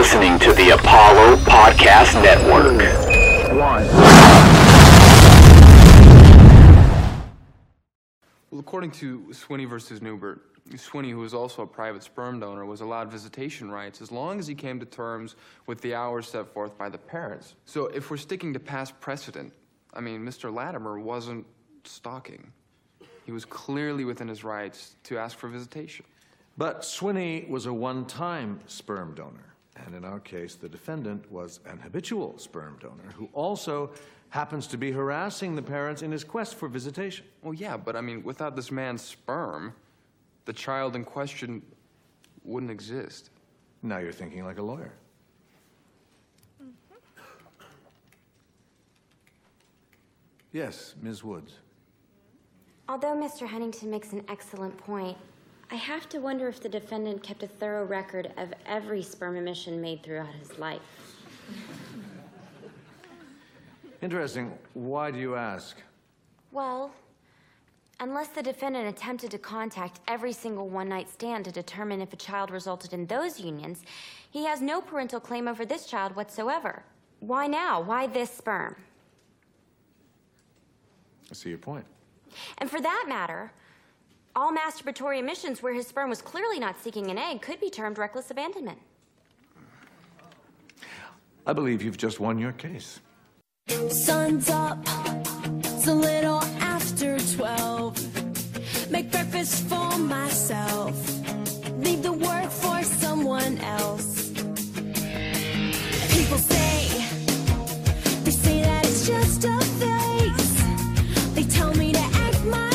listening to the Apollo Podcast Network. Well, according to Swinney versus Newbert, Swinney, who was also a private sperm donor, was allowed visitation rights as long as he came to terms with the hours set forth by the parents. So if we're sticking to past precedent, I mean, Mr. Latimer wasn't stalking. He was clearly within his rights to ask for visitation. But Swinney was a one-time sperm donor, and in our case, the defendant was an habitual sperm donor who also happens to be harassing the parents in his quest for visitation. Well, yeah, but I mean, without this man's sperm, the child in question wouldn't exist. Now you're thinking like a lawyer. Mm-hmm. Yes, Ms. Woods. Although Mr. Huntington makes an excellent point, I have to wonder if the defendant kept a thorough record of every sperm emission made throughout his life. Interesting. Why do you ask? Well, unless the defendant attempted to contact every single one-night stand to determine if a child resulted in those unions, he has no parental claim over this child whatsoever. Why now? Why this sperm? I see your point. And for that matter, all masturbatory emissions where his sperm was clearly not seeking an egg could be termed reckless abandonment. I believe you've just won your case. Sun's up. It's a little after 12. Make breakfast for myself. Leave the work for someone else. People say, they say that it's just a phase. They tell me to act my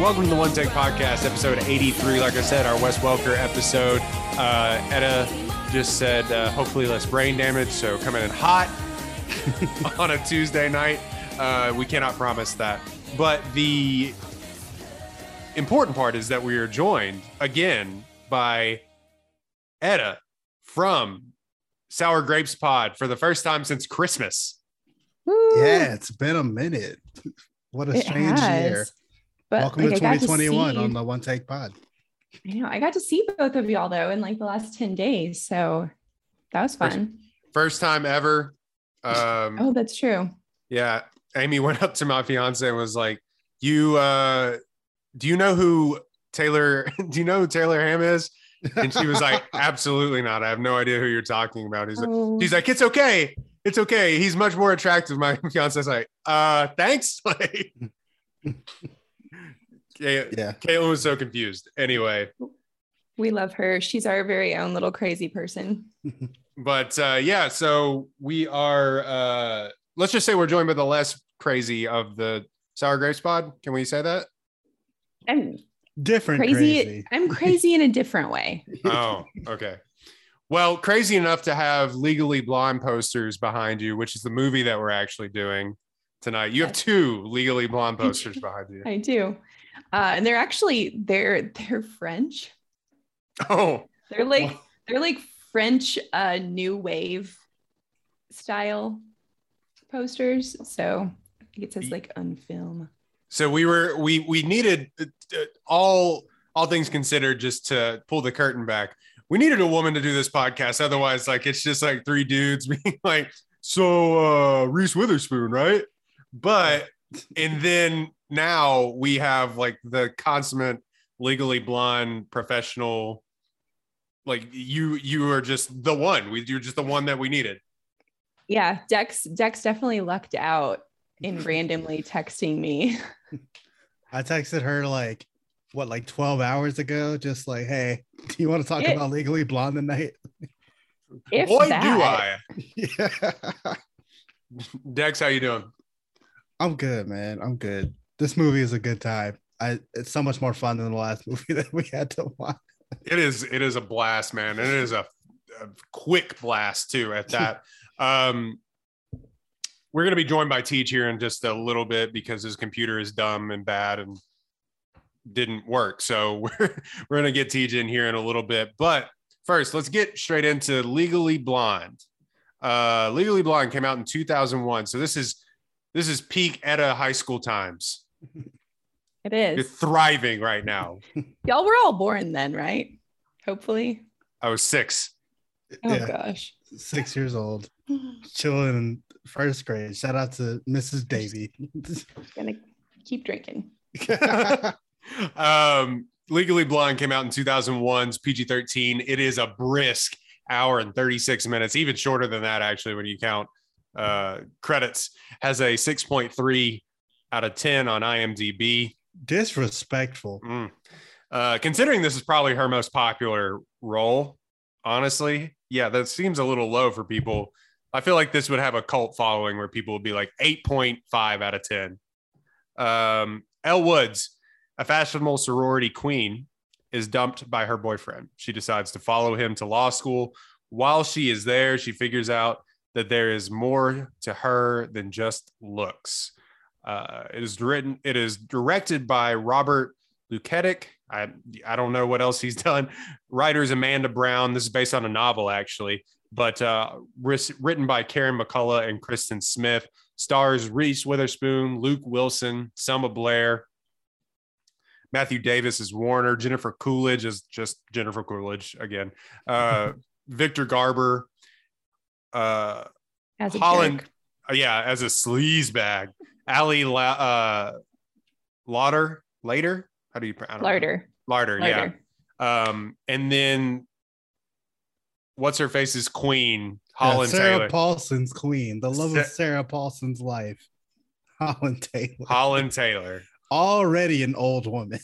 Welcome to the One Take Podcast, episode 83. Like I said, our Wes Welker episode. Etta just said, hopefully less brain damage, so coming in hot on a Tuesday night. We cannot promise that. But the important part is that we are joined again by Etta from Sour Grapes Pod for the first time since Christmas. Woo. Yeah, it's been a minute. What a strange year. But, welcome to 2021 on the One Take Pod. I know. I got to see both of y'all, though, in like the last 10 days. So that was fun. First time ever. Oh, that's true. Yeah. Amy went up to my fiance and was like, do you know who Taylor Ham is? And she was like, absolutely not. I have no idea who you're talking about. She's like, it's okay. It's okay. He's much more attractive. My fiance's like, thanks. Like, yeah. Caitlin was so confused. Anyway, we love her. She's our very own little crazy person. But yeah, so we are, let's just say we're joined by the less crazy of the Sour Grapes Pod. Can we say that? I'm different. Crazy. I'm crazy in a different way. Oh, okay. Well, crazy enough to have Legally Blonde posters behind you, which is the movie that we're actually doing tonight. You have two Legally Blonde posters behind you. I do. And they're actually, they're French. Oh, they're like French, new wave style posters. So I think it says like unfilm. So we needed all things considered, just to pull the curtain back. We needed a woman to do this podcast. Otherwise, like, it's just like three dudes being like, so, Reese Witherspoon, right? But, and then now we have like the consummate Legally Blonde professional. Like you are just the one. You're just the one that we needed. Yeah, Dex definitely lucked out in randomly texting me. I texted her like 12 hours ago, just like, hey, do you want to talk about Legally Blonde tonight? Boy, that. Do I? Yeah. Dex, how you doing? I'm good, man. I'm good. This movie is a good time. It's so much more fun than the last movie that we had to watch. It is a blast, man. And it is a quick blast too at that. We're going to be joined by Teach here in just a little bit because his computer is dumb and bad and didn't work. So we're going to get Teach in here in a little bit, but First, let's get straight into Legally Blonde. Legally Blonde came out in 2001. So this is peak Etta high school times. It is. You're thriving right now. Y'all were all born then, right? Hopefully. I was 6. Oh, yeah. Gosh. 6 years old. Chilling in first grade. Shout out to Mrs. Davey. Gonna keep drinking. Legally Blonde came out in 2001. It's PG-13. It is a brisk hour and 36 minutes, even shorter than that, actually, when you count credits. Has a 6.3 out of 10 on IMDb. Disrespectful. Considering this is probably her most popular role, honestly. Yeah, that seems a little low for people. I feel like this would have a cult following where people would be like 8.5 out of 10. Elle Woods, a fashionable sorority queen, is dumped by her boyfriend. She decides to follow him to law school. While she is there, she figures out that there is more to her than just looks. It is directed by Robert Luketic. I don't know what else he's done. Writer is Amanda Brown. This is based on a novel, actually, but written by Karen McCullough and Kristen Smith. Stars Reese Witherspoon, Luke Wilson, Selma Blair. Matthew Davis is Warner. Jennifer Coolidge is just Jennifer Coolidge again. Victor Garber. As a Holland. Yeah, as a sleaze bag. Allie Lauter. Later? How do you pronounce it? Larter. Larter, yeah. And then what's her face's queen? Holland Taylor. Sarah Paulson's queen. The love of Sarah Paulson's life. Holland Taylor. Holland Taylor. Already an old woman.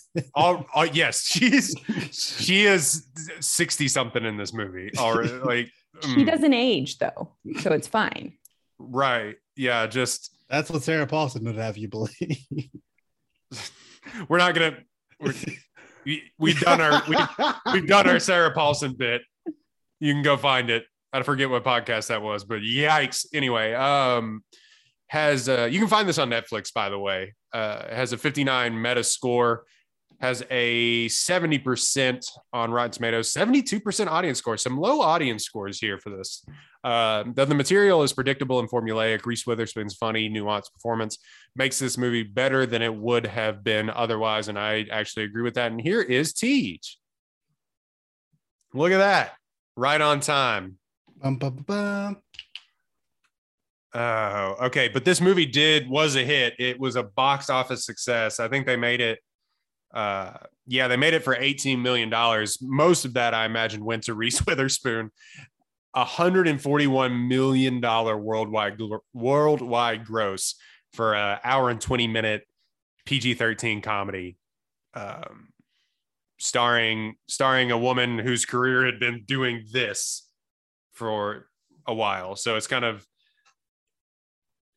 Yes, she is 60 something in this movie. Already, like she doesn't age though, so it's fine. Right? Yeah, just that's what Sarah Paulson would have you believe. We've done our Sarah Paulson bit. You can go find it. I forget what podcast that was, but yikes. Anyway, has you can find this on Netflix, by the way. Has a 59 meta score, has a 70% on Rotten Tomatoes, 72% audience score. Some low audience scores here for this. The material is predictable and formulaic. Reese Witherspoon's funny, nuanced performance makes this movie better than it would have been otherwise, and I actually agree with that. And here is Teach. Look at that. Right on time. Bum, bum, bum. Oh, okay. But this movie was a hit. It was a box office success. I think they made it. They made it for $18 million. Most of that, I imagine, went to Reese Witherspoon. $141 million worldwide gross for an hour and 20-minute PG-13 comedy, starring a woman whose career had been doing this for a while. So it's kind of.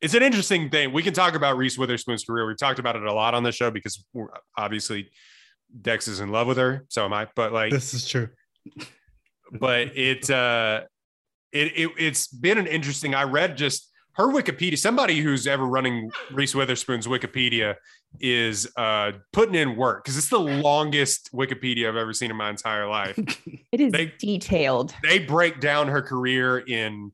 It's an interesting thing. We can talk about Reese Witherspoon's career. We've talked about it a lot on the show because obviously Dex is in love with her. So am I. But like this is true. But it's been an interesting. I read just her Wikipedia. Somebody who's ever running Reese Witherspoon's Wikipedia is putting in work because it's the longest Wikipedia I've ever seen in my entire life. It is detailed. They break down her career in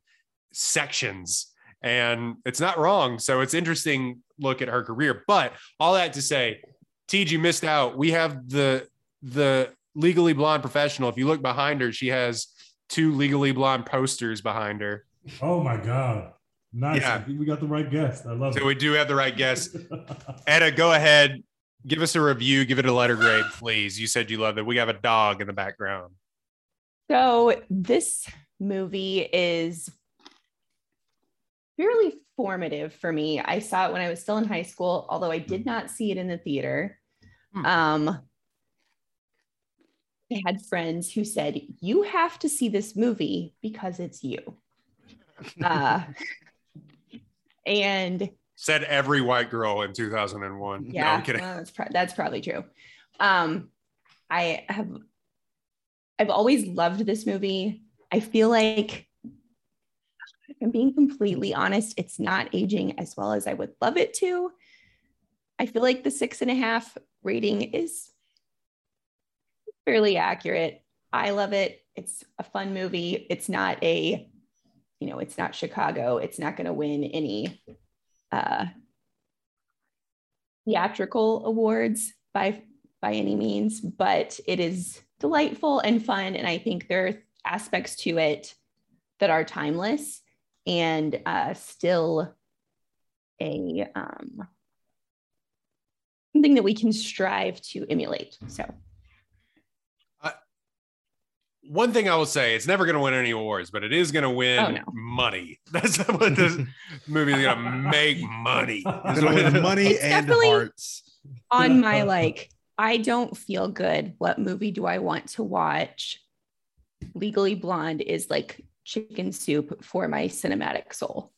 sections. And it's not wrong. So it's interesting look at her career. But all that to say, Teej, you missed out. We have the Legally Blonde professional. If you look behind her, she has 2 Legally Blonde posters behind her. Oh, my God. Nice. Yeah. I think we got the right guest. I love it. So we do have the right guest. Etta, go ahead. Give us a review. Give it a letter grade, please. You said you loved it. We have a dog in the background. So this movie is fairly formative for me. I saw it when I was still in high school, although I did not see it in the theater. I had friends who said, you have to see this movie because it's you. And said every white girl in 2001. Yeah, no, I'm kidding. Well, that's probably true. I've always loved this movie. I feel like, if I'm being completely honest, it's not aging as well as I would love it to. I feel like the 6.5 rating is fairly accurate. I love it. It's a fun movie. It's not a, you know, it's not Chicago. It's not going to win any theatrical awards by any means, but it is delightful and fun. And I think there are aspects to it that are timeless and still a something that we can strive to emulate. So one thing I will say, it's never going to win any awards, but it is going to win money. That's what this movie is going to make money. It's going to win money and hearts. On my I don't feel good. What movie do I want to watch? Legally Blonde is like chicken soup for my cinematic soul.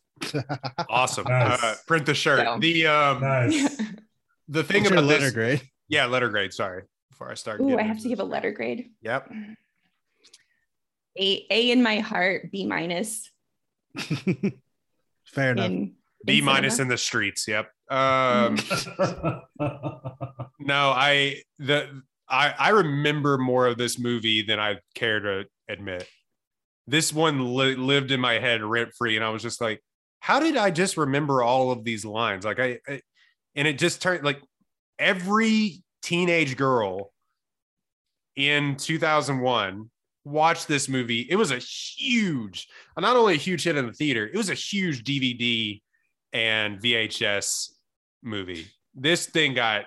Awesome. Nice. Print the shirt. So, nice. The thing about letter this, grade. Yeah, letter grade. Sorry, before I start. Ooh, I have to give a letter grade. Yep. A in my heart, B minus. Fair enough. B minus in the streets. Yep. No, I remember more of this movie than I care to admit. This one lived in my head rent free, and I was just like, "How did I just remember all of these lines?" Like I and it just turned like every teenage girl in 2001. Watch this movie. It was a huge, not only a huge hit in the theater, it was a huge DVD and VHS movie. This thing got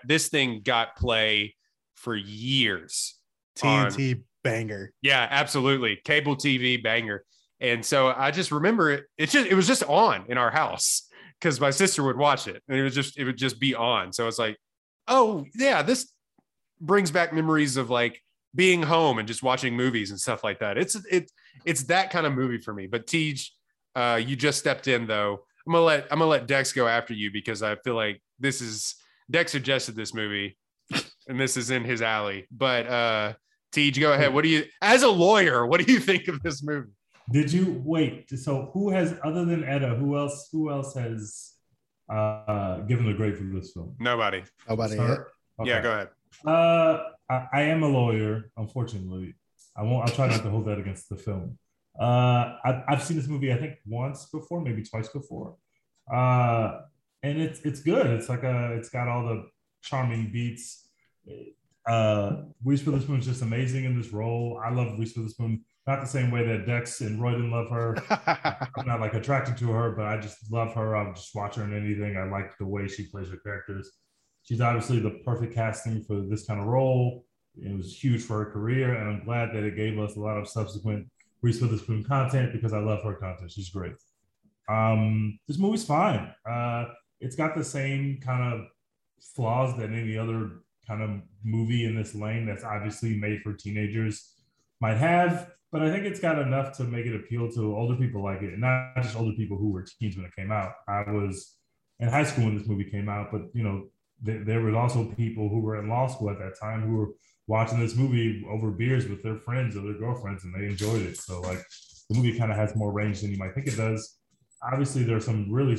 play for years. TNT banger. Yeah, absolutely. Cable TV banger. And so I just remember it. It was just on in our house because my sister would watch it, and it would just be on. So it's like, oh yeah, this brings back memories of like being home and just watching movies and stuff like that. It's that kind of movie for me. But Tej, you just stepped in though. I'm gonna let Dex go after you because I feel like this is Dex suggested this movie and this is in his alley. But Tej, go ahead. What do you, as a lawyer, what do you think of this movie? So who has, other than Edda, who else has given a grade for this film? Nobody. Okay. Yeah, go ahead. I am a lawyer, unfortunately. I'll try not to hold that against the film. I've seen this movie, I think, once before, maybe twice before. And it's good. It's got all the charming beats. Reese Witherspoon is just amazing in this role. I love Reese Witherspoon. Not the same way that Dex and Royden love her. I'm not like attracted to her, but I just love her. I'll just watch her in anything. I like the way she plays her characters. She's obviously the perfect casting for this kind of role. It was huge for her career, and I'm glad that it gave us a lot of subsequent Reese Witherspoon content because I love her content. She's great. This movie's fine. It's got the same kind of flaws that any other kind of movie in this lane that's obviously made for teenagers might have, but I think it's got enough to make it appeal to older people like it, and not just older people who were teens when it came out. I was in high school when this movie came out, but, you know, there was also people who were in law school at that time who were watching this movie over beers with their friends or their girlfriends, and they enjoyed it. So like the movie kind of has more range than you might think it does. Obviously there's some really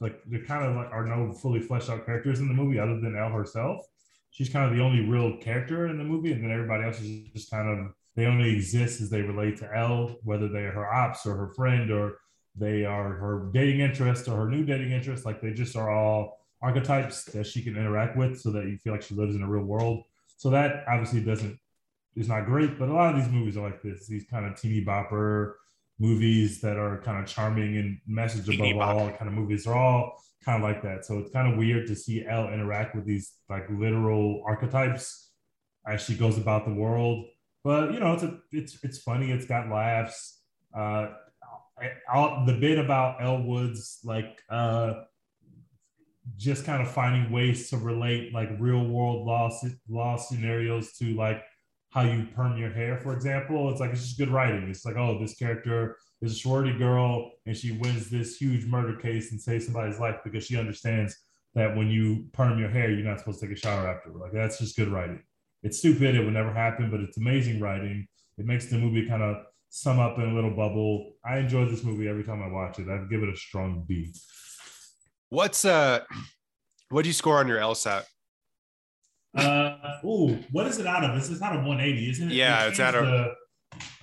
like, there kind of like are no fully fleshed out characters in the movie other than Elle herself. She's kind of the only real character in the movie. And then everybody else is just kind of, they only exist as they relate to Elle, whether they are her ops or her friend, or they are her dating interest or her new dating interest. Like they just are all archetypes that she can interact with so that you feel like she lives in a real world. So that obviously is not great, but a lot of these movies are like this, these kind of teeny bopper movies that are kind of charming and message above all kind of movies are all kind of like that. So it's kind of weird to see Elle interact with these like literal archetypes as she goes about the world. But you know, it's funny. It's got laughs. The bit about Elle Woods, like, just kind of finding ways to relate like real world law scenarios to like how you perm your hair, for example. It's just good writing. It's like, oh, this character is a sorority girl and she wins this huge murder case and saves somebody's life because she understands that when you perm your hair, you're not supposed to take a shower after. Like that's just good writing. It's stupid. It would never happen, but it's amazing writing. It makes the movie kind of sum up in a little bubble. I enjoy this movie every time I watch it. I'd give it a strong B. What'd you score on your LSAT? What is it out of? It's out of 180, isn't it? Yeah, it's out of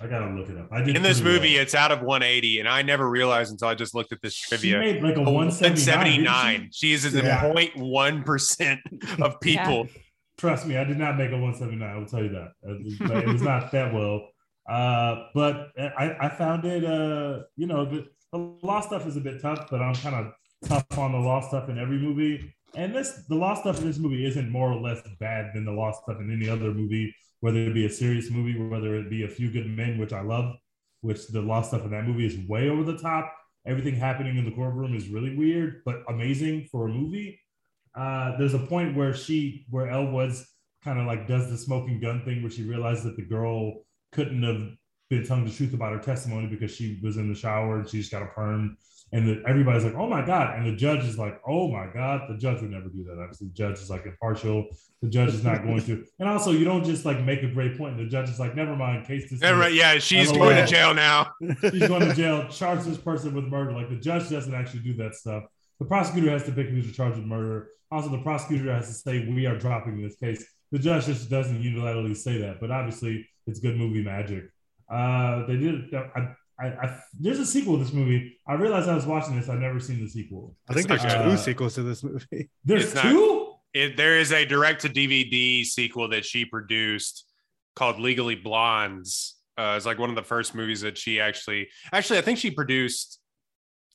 I gotta look it up. In this movie, well, it's out of 180, and I never realized until I just looked at this trivia. She made like a 179. She is in the 0.1% of people. Yeah. Trust me, I did not make a 179. I will tell you that. It was not that well. But I found it, you know, the law stuff is a bit tough, but I'm kind of tough on the law stuff in every movie. And the law stuff in this movie isn't more or less bad than the law stuff in any other movie, whether it be a serious movie, whether it be A Few Good Men, which I love, which the law stuff in that movie is way over the top. Everything happening in the courtroom is really weird, but amazing for a movie. There's a point where Elle Woods kind of like does the smoking gun thing where she realizes that the girl couldn't have been telling the truth about her testimony because she was in the shower and she just got a perm. And everybody's like, oh my God. And the judge is like, oh my God, the judge would never do that. Obviously, the judge is like impartial. The judge is not going to. And also, you don't just like make a great point. The judge is like, never mind. Case dismissed. Right, yeah, she's going to jail now. She's going to jail. Charge this person with murder. Like the judge doesn't actually do that stuff. The prosecutor has to pick who's charged with murder. Also, the prosecutor has to say, we are dropping this case. The judge just doesn't unilaterally say that. But obviously, it's good movie magic. They did. There's a sequel to this movie. I realized I was watching this. I've never seen the sequel. I think there's two sequels to this movie. There's two? There is a direct-to-DVD sequel that she produced called Legally Blonde. It's like one of the first movies that she actually, I think she produced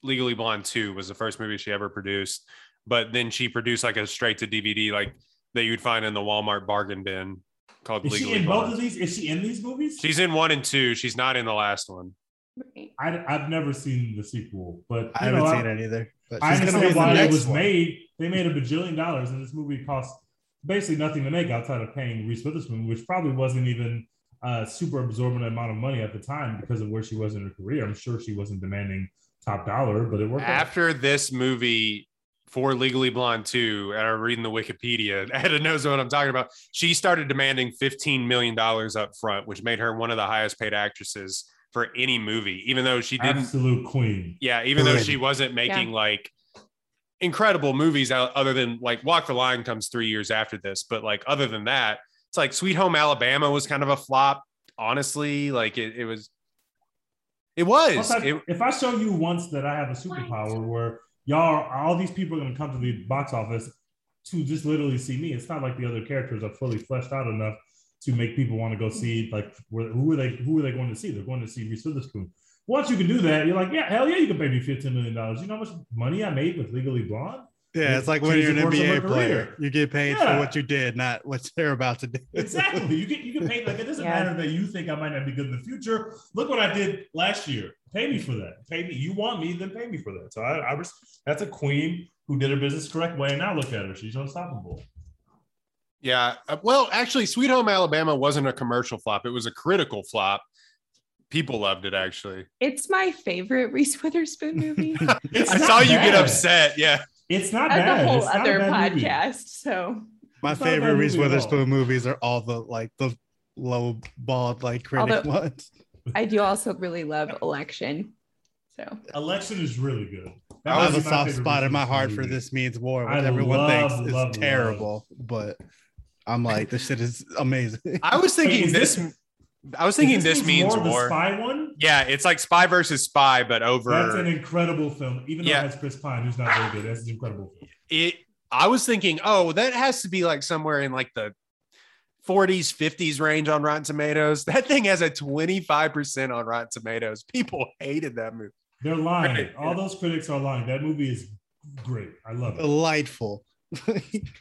Legally Blonde 2 was the first movie she ever produced. But then she produced like a straight-to-DVD like that you'd find in the Walmart bargain bin called Legally Blonde. Is she in both of these? Is she in these movies? She's in 1 and 2. She's not in the last one. I've never seen the sequel, but I haven't seen it either. But I understand why it was made. They made $1 billion, and this movie cost basically nothing to make outside of paying Reese Witherspoon, which probably wasn't even a super absorbent amount of money at the time because of where she was in her career. I'm sure she wasn't demanding top dollar, but it worked. After this movie, for Legally Blonde 2, and I'm reading the Wikipedia, Edna knows what I'm talking about. She started demanding $15 million up front, which made her one of the highest paid actresses for any movie, even though she didn't. Absolute queen. Yeah, even though she wasn't making like incredible movies other than like Walk the Line comes 3 years after this. But like other than that, it's like Sweet Home Alabama was kind of a flop, honestly. Like it was. If I show you once that I have a superpower where y'all, all these people are going to come to the box office to just literally see me, it's not like the other characters are fully fleshed out enough to make people want to go see, like, who are they going to see? They're going to see Reese Witherspoon. Once you can do that, you're like, yeah, hell yeah, you can pay me $15 million. You know how much money I made with Legally Blonde? Yeah, it's like when you're an NBA player. You get paid for what you did, not what they're about to do. Exactly. You get paid. Like, it doesn't matter that you think I might not be good in the future. Look what I did last year. Pay me for that. Pay me. You want me, then pay me for that. So that's a queen who did her business the correct way, and now look at her. She's unstoppable. Yeah. Well, actually, Sweet Home Alabama wasn't a commercial flop. It was a critical flop. People loved it, actually. It's my favorite Reese Witherspoon movie. I saw you get upset. Yeah. It's not bad. That's a whole other podcast. So my favorite Reese Witherspoon movies are all the like the low bald like critic ones. I do also really love Election. So Election is really good. I have a soft spot in my heart for This Means War, which everyone thinks is terrible, but I'm like, this shit is amazing. I was thinking This Means War. The spy one? Yeah, it's like Spy versus Spy, but over. That's an incredible film, even though it has Chris Pine, who's not very good. That's an incredible film. I was thinking, that has to be like somewhere in like the 40s, 50s range on Rotten Tomatoes. That thing has a 25% on Rotten Tomatoes. People hated that movie. They're lying. Right. All those critics are lying. That movie is great. I love it. Delightful.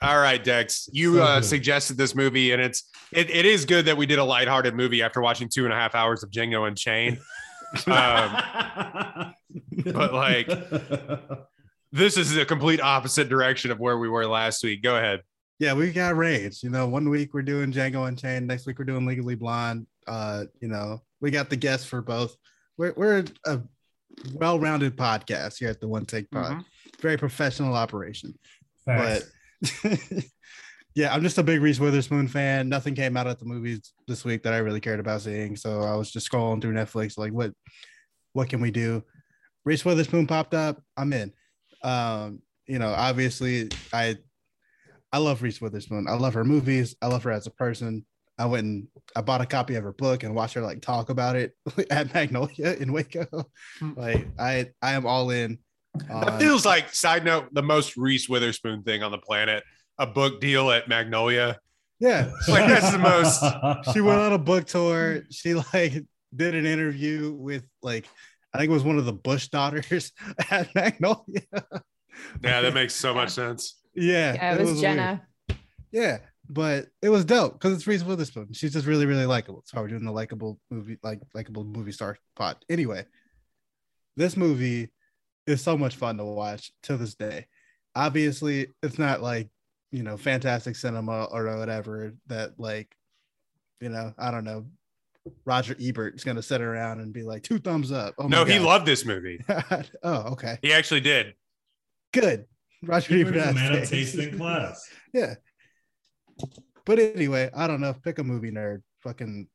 All right, Dex, you suggested this movie, and it is good that we did a lighthearted movie after watching 2.5 hours of Django Unchained. But like, this is the complete opposite direction of where we were last week. Go ahead. Yeah, we've got range. You know, one week we're doing Django Unchained, next week we're doing Legally Blonde. You know, we got the guests for both. We're a well-rounded podcast here at the One Take Pod. Mm-hmm. Very professional operation. Thanks. But yeah, I'm just a big Reese Witherspoon fan. Nothing came out at the movies this week that I really cared about seeing, so I was just scrolling through Netflix like what can we do. Reese Witherspoon popped up. I'm in. You know, obviously I love Reese Witherspoon. I love her movies. I love her as a person. I went and I bought a copy of her book and watched her like talk about it at Magnolia in Waco. Like I am all in. That feels like, side note, the most Reese Witherspoon thing on the planet. A book deal at Magnolia. Yeah, like that's the most. She went on a book tour. She like did an interview with like I think it was one of the Bush daughters at Magnolia. Yeah, that makes so much sense. Yeah, yeah, it was Jenna. Weird. Yeah, but it was dope because it's Reese Witherspoon. She's just really, really likable. That's why we're doing the likable movie star pod. Anyway, this movie is so much fun to watch to this day. Obviously, it's not like, you know, fantastic cinema or whatever that, like, you know, I don't know, Roger Ebert's gonna sit around and be like 2 thumbs up. Oh no, he loved this movie. Oh, okay. He actually did. Good. Roger Ebert was a man of taste in class. Yeah. But anyway, I don't know. Pick a movie nerd. Fucking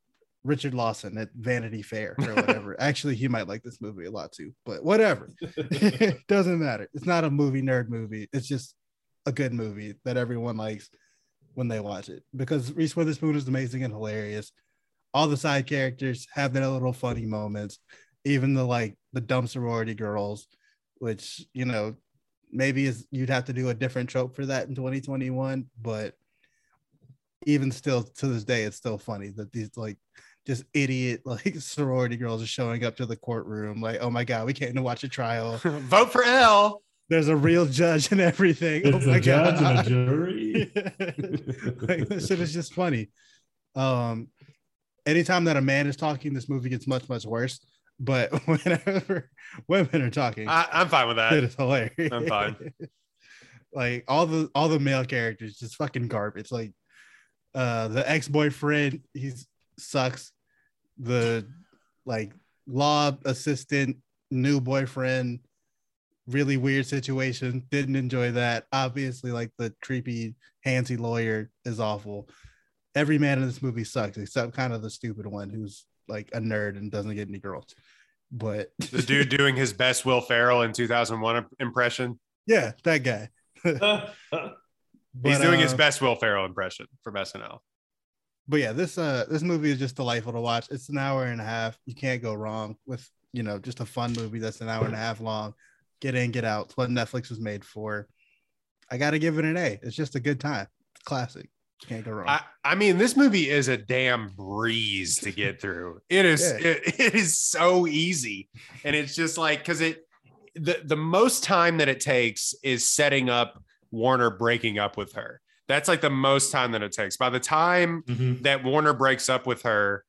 Richard Lawson at Vanity Fair or whatever. Actually, he might like this movie a lot too, but whatever. It doesn't matter. It's not a movie nerd movie. It's just a good movie that everyone likes when they watch it, because Reese Witherspoon is amazing and hilarious. All the side characters have their little funny moments, even the like the dumb sorority girls, which, you know, maybe is you'd have to do a different trope for that in 2021, but even still to this day, it's still funny that these like just idiot like sorority girls are showing up to the courtroom like, oh my god, we came to watch a trial. Vote for L. There's a real judge and everything. There's a judge and a jury. Like, this shit is just funny. Anytime that a man is talking, this movie gets much, much worse. But whenever women are talking, I'm fine with that. It is hilarious. I'm fine. Like all the male characters just fucking garbage. Like the ex-boyfriend, he sucks. The like law assistant, new boyfriend. Really weird situation. Didn't enjoy that. Obviously, like the creepy, handsy lawyer is awful. Every man in this movie sucks, except kind of the stupid one who's like a nerd and doesn't get any girls. But the dude doing his best Will Ferrell in 2001 impression. Yeah, that guy. But, he's doing his best Will Ferrell impression from SNL. But yeah, this movie is just delightful to watch. It's an hour and a half. You can't go wrong with, you know, just a fun movie that's an hour and a half long. Get in, get out. It's what Netflix was made for. I got to give it an A. It's just a good time. It's classic. Can't go wrong. I mean, this movie is a damn breeze to get through. It is. Yeah. It is so easy. And it's just like, because the most time that it takes is setting up Warner breaking up with her. That's like the most time that it takes. By the time that Warner breaks up with her,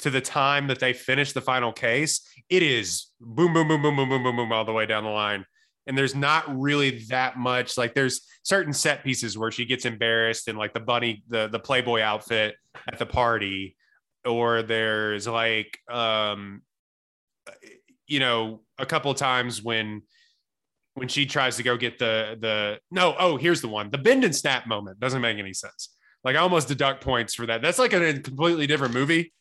to the time that they finish the final case, it is boom, boom, boom, boom, boom, boom, boom, boom, all the way down the line. And there's not really that much, like there's certain set pieces where she gets embarrassed in like the bunny, the Playboy outfit at the party, or there's like, you know, a couple of times when she tries to go get here's the one, the bend and snap moment doesn't make any sense. Like I almost deduct points for that. That's like a completely different movie.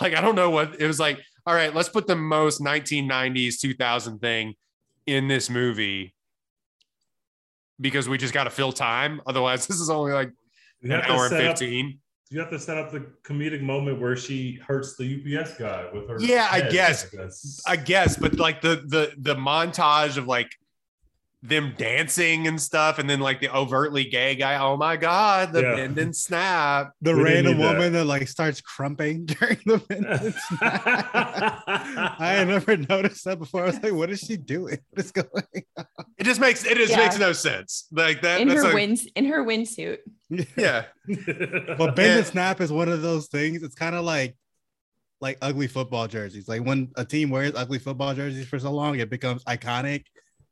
Like, I don't know what it was like. All right, let's put the most 1990s, 2000 thing in this movie because we just got to fill time. Otherwise, this is only like an hour and 15. You have to set up the comedic moment where she hurts the UPS guy with her. Yeah, head, I guess. But like the montage of like them dancing and stuff, and then like the overtly gay guy, oh my god, the bend and snap, the random woman that like starts crumping during the bend and snap. I had never noticed that before. I was like, what is she doing? What is going on? It just makes makes no sense. Like that in her windsuit. Yeah. But bend and snap is one of those things. It's kind of like ugly football jerseys. Like when a team wears ugly football jerseys for so long, it becomes iconic.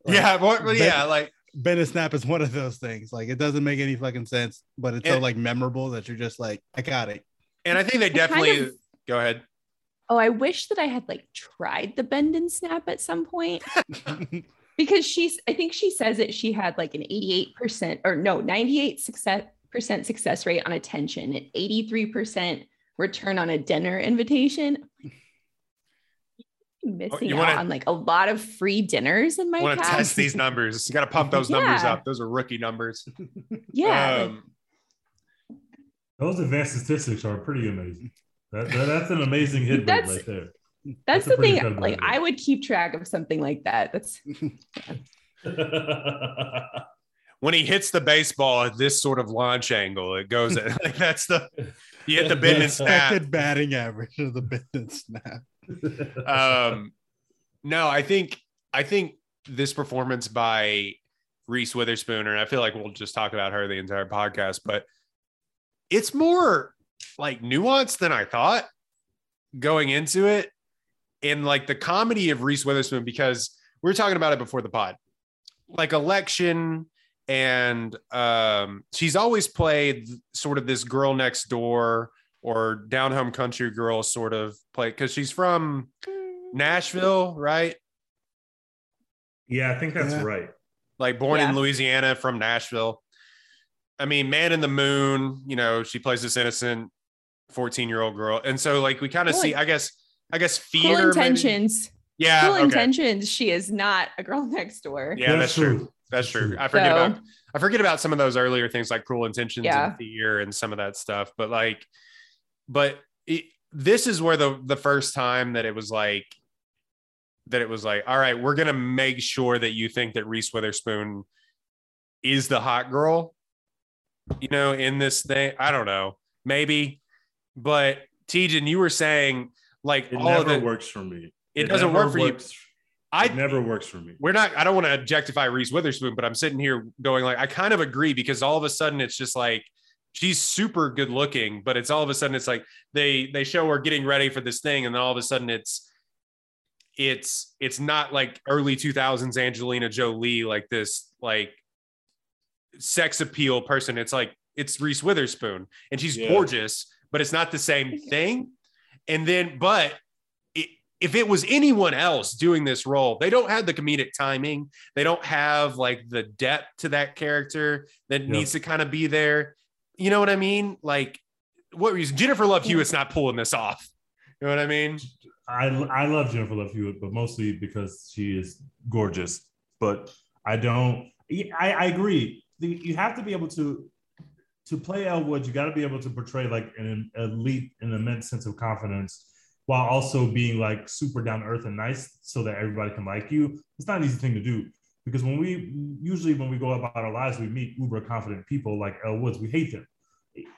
Like, bend and snap is one of those things. Like it doesn't make any fucking sense, but it's so like memorable that you're just like, I got it. And I think they definitely go ahead. Oh, I wish that I had like tried the bend and snap at some point because I think she says that she had like an 98% 98% success rate on a tension, an 83% return on a dinner invitation. Missing out on like a lot of free dinners in my past. Want to test these numbers? You got to pump those numbers up. Those are rookie numbers. Yeah. Those advanced statistics are pretty amazing. That's an amazing hit rate right there. That's the thing. Like, I would keep track of something like that. That's when he hits the baseball at this sort of launch angle, it goes at like that's the you hit the bend and snap. Expected batting average of the bend and snap. No, I think this performance by Reese Witherspoon, and I feel like we'll just talk about her the entire podcast, but it's more like nuanced than I thought going into it. And like the comedy of Reese Witherspoon, because we were talking about it before the pod, like Election, and she's always played sort of this girl next door or down home country girl sort of play, because she's from Nashville, right? Yeah, I think that's right. Like born in Louisiana, from Nashville. I mean, Man in the Moon, you know, she plays this innocent 14-year-old girl. And so like we kind of see, I guess Fear. Cruel Intentions. Maybe. Yeah. Cruel Intentions. She is not a girl next door. Yeah, that's true. That's true. I forget about some of those earlier things like Cruel Intentions and Fear and some of that stuff. But like, this is where the first time that it was like, all right, we're going to make sure that you think that Reese Witherspoon is the hot girl, you know, in this thing. I don't know, maybe. But Tejan, you were saying like it all never of the, works for me. It doesn't work for you. It never works for me. I don't want to objectify Reese Witherspoon, but I'm sitting here going like, I kind of agree, because all of a sudden it's just like, she's super good looking, but it's all of a sudden it's like they show her getting ready for this thing. And then all of a sudden it's not like early 2000s Angelina Jolie, like this like sex appeal person. It's like it's Reese Witherspoon, and she's gorgeous, but it's not the same thing. And then if it was anyone else doing this role, they don't have the comedic timing, they don't have like the depth to that character that needs to kind of be there. You know what I mean? Like, what reason? Jennifer Love Hewitt's not pulling this off. You know what I mean? I love Jennifer Love Hewitt, but mostly because she is gorgeous. But I agree. You have to be able to play Elwood, you got to be able to portray like an elite, an immense sense of confidence, while also being like super down to earth and nice so that everybody can like you. It's not an easy thing to do, because when we go about our lives, we meet uber confident people like Elle Woods. We hate them,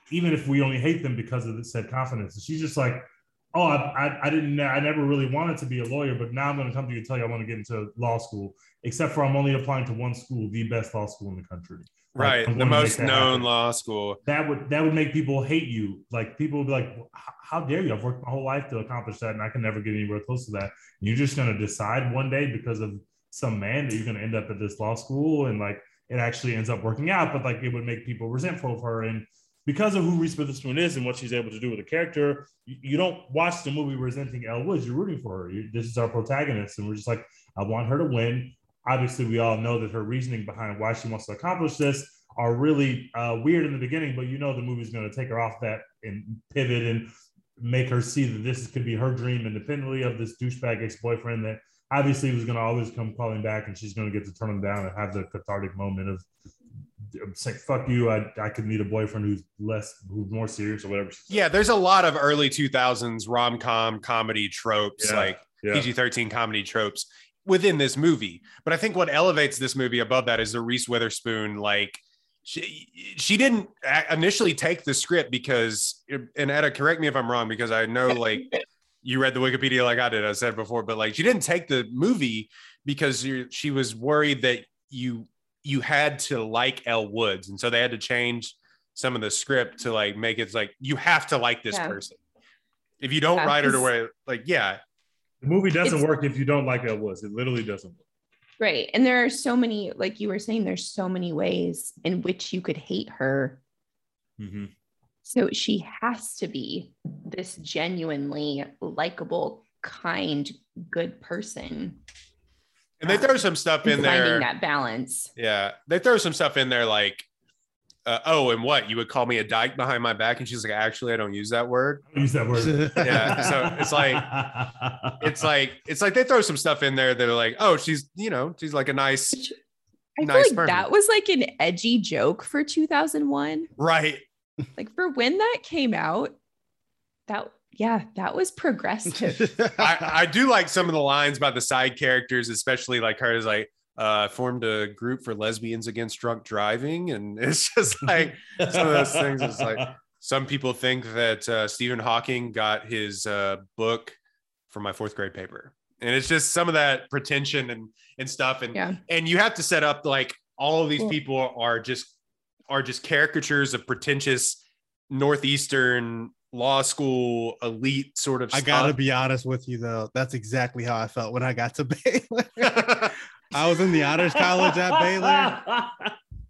even if we only hate them because of the said confidence. And she's just like, oh, I never really wanted to be a lawyer, but now I'm going to come to you and tell you I want to get into law school, except for I'm only applying to one school, the best law school in the country. Right. Like, the most known law school. That would make people hate you. Like, people would be like, well, how dare you? I've worked my whole life to accomplish that, and I can never get anywhere close to that. And you're just going to decide one day because of some man that you're going to end up at this law school, and like it actually ends up working out, but like it would make people resentful of her. And because of who Reese Witherspoon is and what she's able to do with the character, you don't watch the movie resenting Elle Woods. You're rooting for her. This is our protagonist, and we're just like, I want her to win. Obviously, we all know that her reasoning behind why she wants to accomplish this are really weird in the beginning, but you know the movie's going to take her off that and pivot and make her see that this could be her dream, independently of this douchebag ex-boyfriend that obviously was going to always come calling back, and she's going to get to turn him down and have the cathartic moment of saying, fuck you, I could need a boyfriend who's more serious or whatever. Yeah, there's a lot of early 2000s rom-com comedy tropes, PG-13 comedy tropes within this movie. But I think what elevates this movie above that is the Reese Witherspoon, like, she didn't initially take the script because, and Etta, correct me if I'm wrong, because I know like you read the Wikipedia like I did, I said before, but like she didn't take the movie because she was worried that you had to like Elle Woods. And so they had to change some of the script to like make it like, you have to like this person. If you don't write her to where, like, the movie doesn't work if you don't like Elle Woods. It literally doesn't work. Right. And there are so many, like you were saying, there's so many ways in which you could hate her. Mm-hmm. So she has to be this genuinely likable, kind, good person. And they throw some stuff in there. Finding that balance. Yeah. They throw some stuff in there like, and what? You would call me a dyke behind my back? And she's like, actually, I don't use that word. I don't use that word. Yeah. So it's like they throw some stuff in there. They're like, oh, she's like a nice. I feel like that was like an edgy joke for 2001. Right. Like for when that came out, that was progressive. I do like some of the lines about the side characters, especially like her is like, formed a group for lesbians against drunk driving. And it's just like some of those things. It's like some people think that Stephen Hawking got his book from my fourth grade paper. And it's just some of that pretension and stuff. And, yeah. And you have to set up like all of these people are just caricatures of pretentious Northeastern law school elite sort of stuff. I gotta be honest with you though. That's exactly how I felt when I got to Baylor. I was in the honors college at Baylor.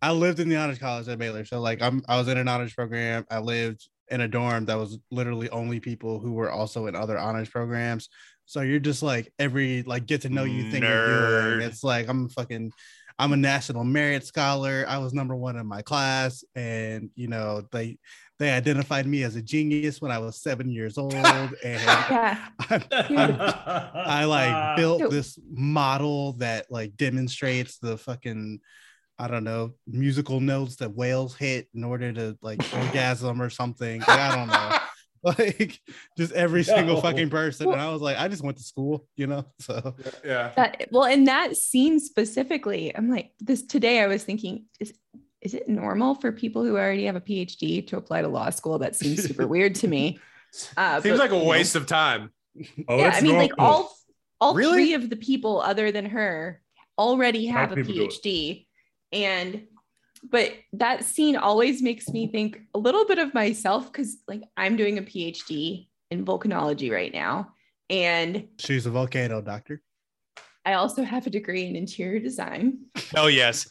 I lived in the honors college at Baylor. So like I was in an honors program. I lived in a dorm that was literally only people who were also in other honors programs. So you're just like every like get to know you thing you're doing. It's like I'm a national merit scholar. I was number one in my class. And you know, they identified me as a genius when I was 7 years old. And yeah. I like built this model that like demonstrates the fucking, I don't know, musical notes that whales hit in order to like orgasm or something. Like, I don't know. Like just every single fucking person. And I was like, I just went to school, you know? So yeah. In that scene specifically, I'm like this today. I was thinking, is it normal for people who already have a PhD to apply to law school? That seems super weird to me. Seems like a waste of time. Oh, yeah, I mean, normal. Like all really? Three of the people other than her already have a PhD. But that scene always makes me think a little bit of myself because like I'm doing a PhD in volcanology right now. And she's a volcano doctor. I also have a degree in interior design. Hell yes.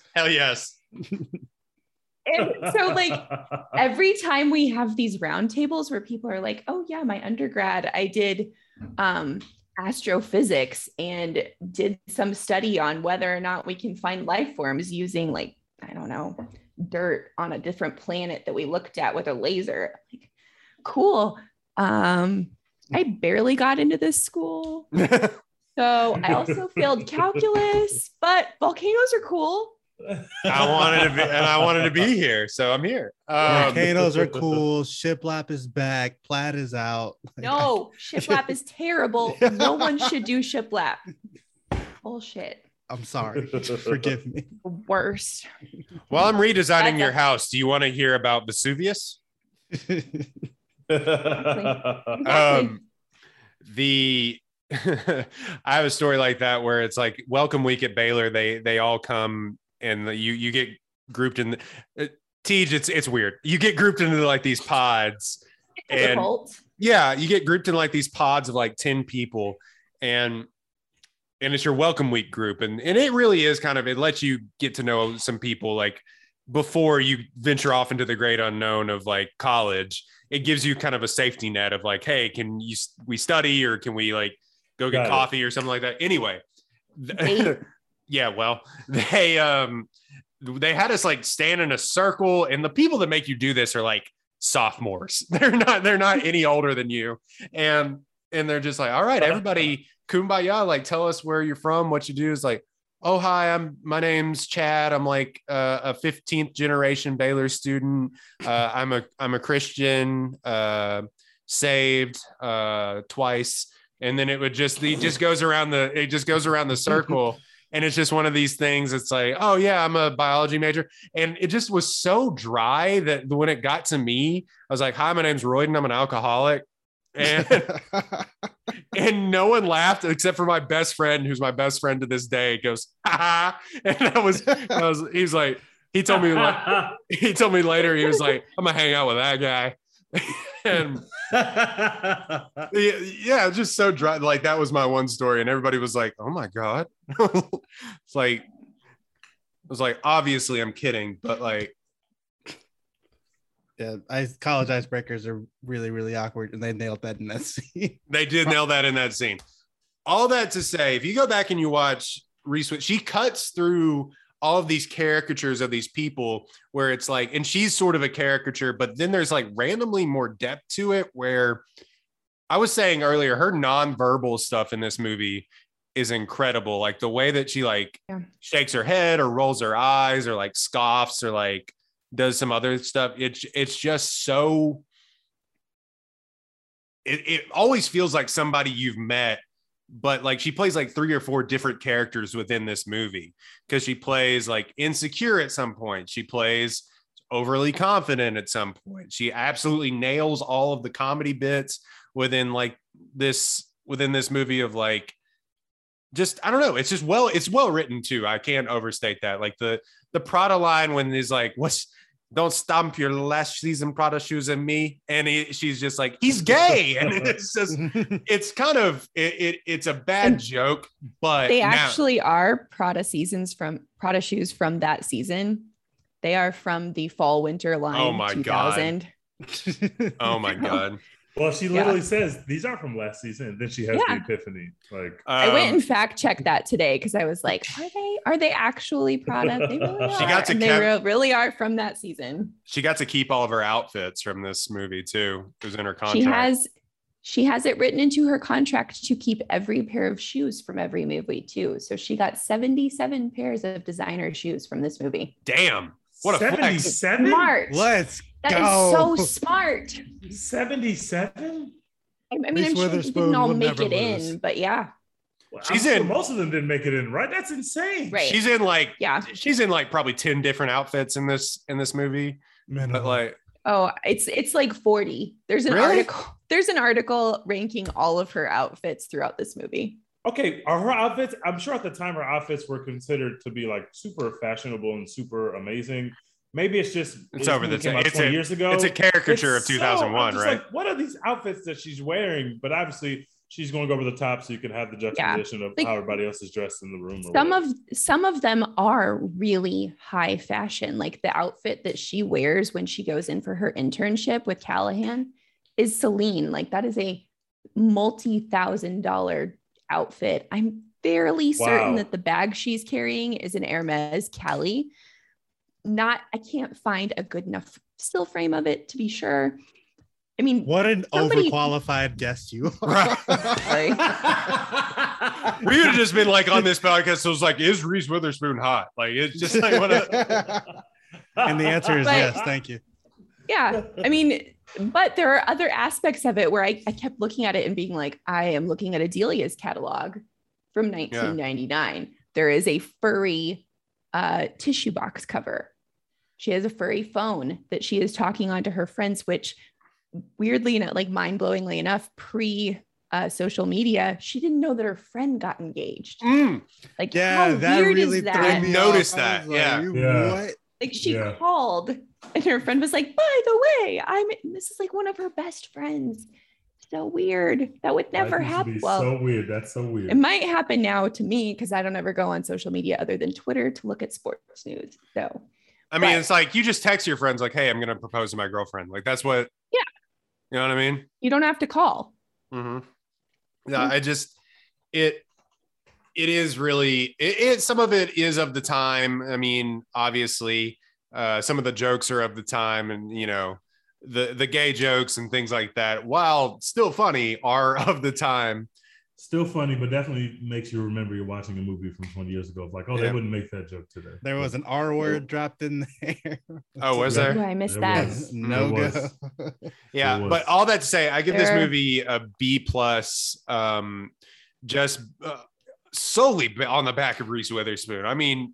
And so like every time we have these round tables where people are like, oh yeah, my undergrad, I did astrophysics and did some study on whether or not we can find life forms using like, I don't know, dirt on a different planet that we looked at with a laser. Like, cool. I barely got into this school. So I also failed calculus, but volcanoes are cool. I wanted to be here, so I'm here. Volcanoes are cool. Shiplap is back. Plaid is out. No, shiplap is terrible. No one should do shiplap. Bullshit. I'm sorry. Forgive me. Worst. While I'm redesigning your house, do you want to hear about Vesuvius? Exactly. I have a story like that where it's like welcome week at Baylor. They all come and you get grouped in. Tej, it's weird. You get grouped into like these pods. And yeah, you get grouped in like these pods of like 10 people and it's your welcome week group. And it really is kind of, it lets you get to know some people like before you venture off into the great unknown of like college. It gives you kind of a safety net of like, hey, can we study or can we like go get coffee or something like that? Anyway. Yeah. Well, they had us like stand in a circle, and the people that make you do this are like sophomores. They're not any older than you. And they're just like, all right, everybody, kumbaya, like tell us where you're from, what you do. Is like, oh hi, my name's Chad. I'm like a 15th generation Baylor student. I'm a Christian, saved twice. And then it just goes around the circle. And it's just one of these things. It's like, oh yeah, I'm a biology major. And it just was so dry that when it got to me, I was like, hi, my name's Royden. I'm an alcoholic. And no one laughed except for my best friend, who's my best friend to this day, goes, ha ha. And he told me later, he was like, I'm gonna hang out with that guy. And yeah, just so dry. Like that was my one story, and everybody was like, oh my God. It's like, I was like, obviously I'm kidding, but like, yeah, college icebreakers are really, really awkward, and they nailed that in that scene. They did nail that in that scene. All that to say, if you go back and you watch Reese, she cuts through all of these caricatures of these people where it's like, and she's sort of a caricature, but then there's like randomly more depth to it, where I was saying earlier, her nonverbal stuff in this movie is incredible. Like the way that she like shakes her head or rolls her eyes or like scoffs or like does some other stuff. It's just so, it always feels like somebody you've met, but like she plays like 3 or 4 different characters within this movie, because she plays like insecure at some point. She plays overly confident at some point. She absolutely nails all of the comedy bits within this movie of like, just, I don't know. It's just well written too. I can't overstate that. Like the Prada line when he's like, don't stomp your last season Prada shoes at me. And she's just like, he's gay. And it's just, it's kind of, it's a bad joke, but they actually are Prada shoes from that season. They are from the fall winter line. Oh my 2000. God. Oh my God. Well, she literally says these are from last season. And then she has the epiphany. Like I went and fact checked that today because I was like, are they actually Prada? They really are. They really are from that season. She got to keep all of her outfits from this movie too. It was in her contract. She has it written into her contract to keep every pair of shoes from every movie too. So she got 77 pairs of designer shoes from this movie. Damn. What a 77? Smart. Let's go. That is so smart. 77? I mean, I'm sure they didn't all make it in, but yeah. Well, she's in. Sure most of them didn't make it in, right? That's insane. Right. She's in like probably 10 different outfits in this movie. Man, but like, oh, it's like 40. There's an article ranking all of her outfits throughout this movie. Okay, are her outfits, I'm sure at the time her outfits were considered to be like super fashionable and super amazing. Maybe it's just, it's over the top. It's years ago. It's a caricature of 2001, right? Like, what are these outfits that she's wearing? But obviously she's going to go over the top so you can have the juxtaposition of how everybody else is dressed in the room. Some of them are really high fashion. Like the outfit that she wears when she goes in for her internship with Callahan is Celine. Like that is a multi-$1,000 outfit. I'm fairly certain that the bag she's carrying is an Hermes Kelly. I can't find a good enough still frame of it to be sure. I mean, what an overqualified guest you are. Sorry. We would have just been like on this podcast. So it was like, is Reese Witherspoon hot? Like it's just like what. And the answer is yes. Thank you. Yeah, I mean, but there are other aspects of it where I kept looking at it and being like, I am looking at Adelia's catalog from 1999. Yeah. There is a furry tissue box cover. She has a furry phone that she is talking on to her friends, which weirdly enough, like mind-blowingly enough, social media, she didn't know that her friend got engaged. Mm. Like, yeah, how that weird really is that? I noticed that. I was like, yeah. What? Like she called and her friend was like, by the way, this is like one of her best friends. So weird. That would never happen. Well, so weird. That's so weird. It might happen now to me because I don't ever go on social media other than Twitter to look at sports news. So, I mean, it's like you just text your friends like, hey, I'm going to propose to my girlfriend. Like that's what. Yeah. You know what I mean? You don't have to call. Mm-hmm. Yeah. Mm-hmm. I just, it is really, some of it is of the time. I mean, obviously, some of the jokes are of the time and, you know, the gay jokes and things like that, while still funny, are of the time. Still funny, but definitely makes you remember you're watching a movie from 20 years ago. It's like, they wouldn't make that joke today. There was an R word dropped in there. Oh, was there? I missed that. No go. Yeah, but all that to say, I give this movie a B+, just... solely on the back of Reese Witherspoon. I mean,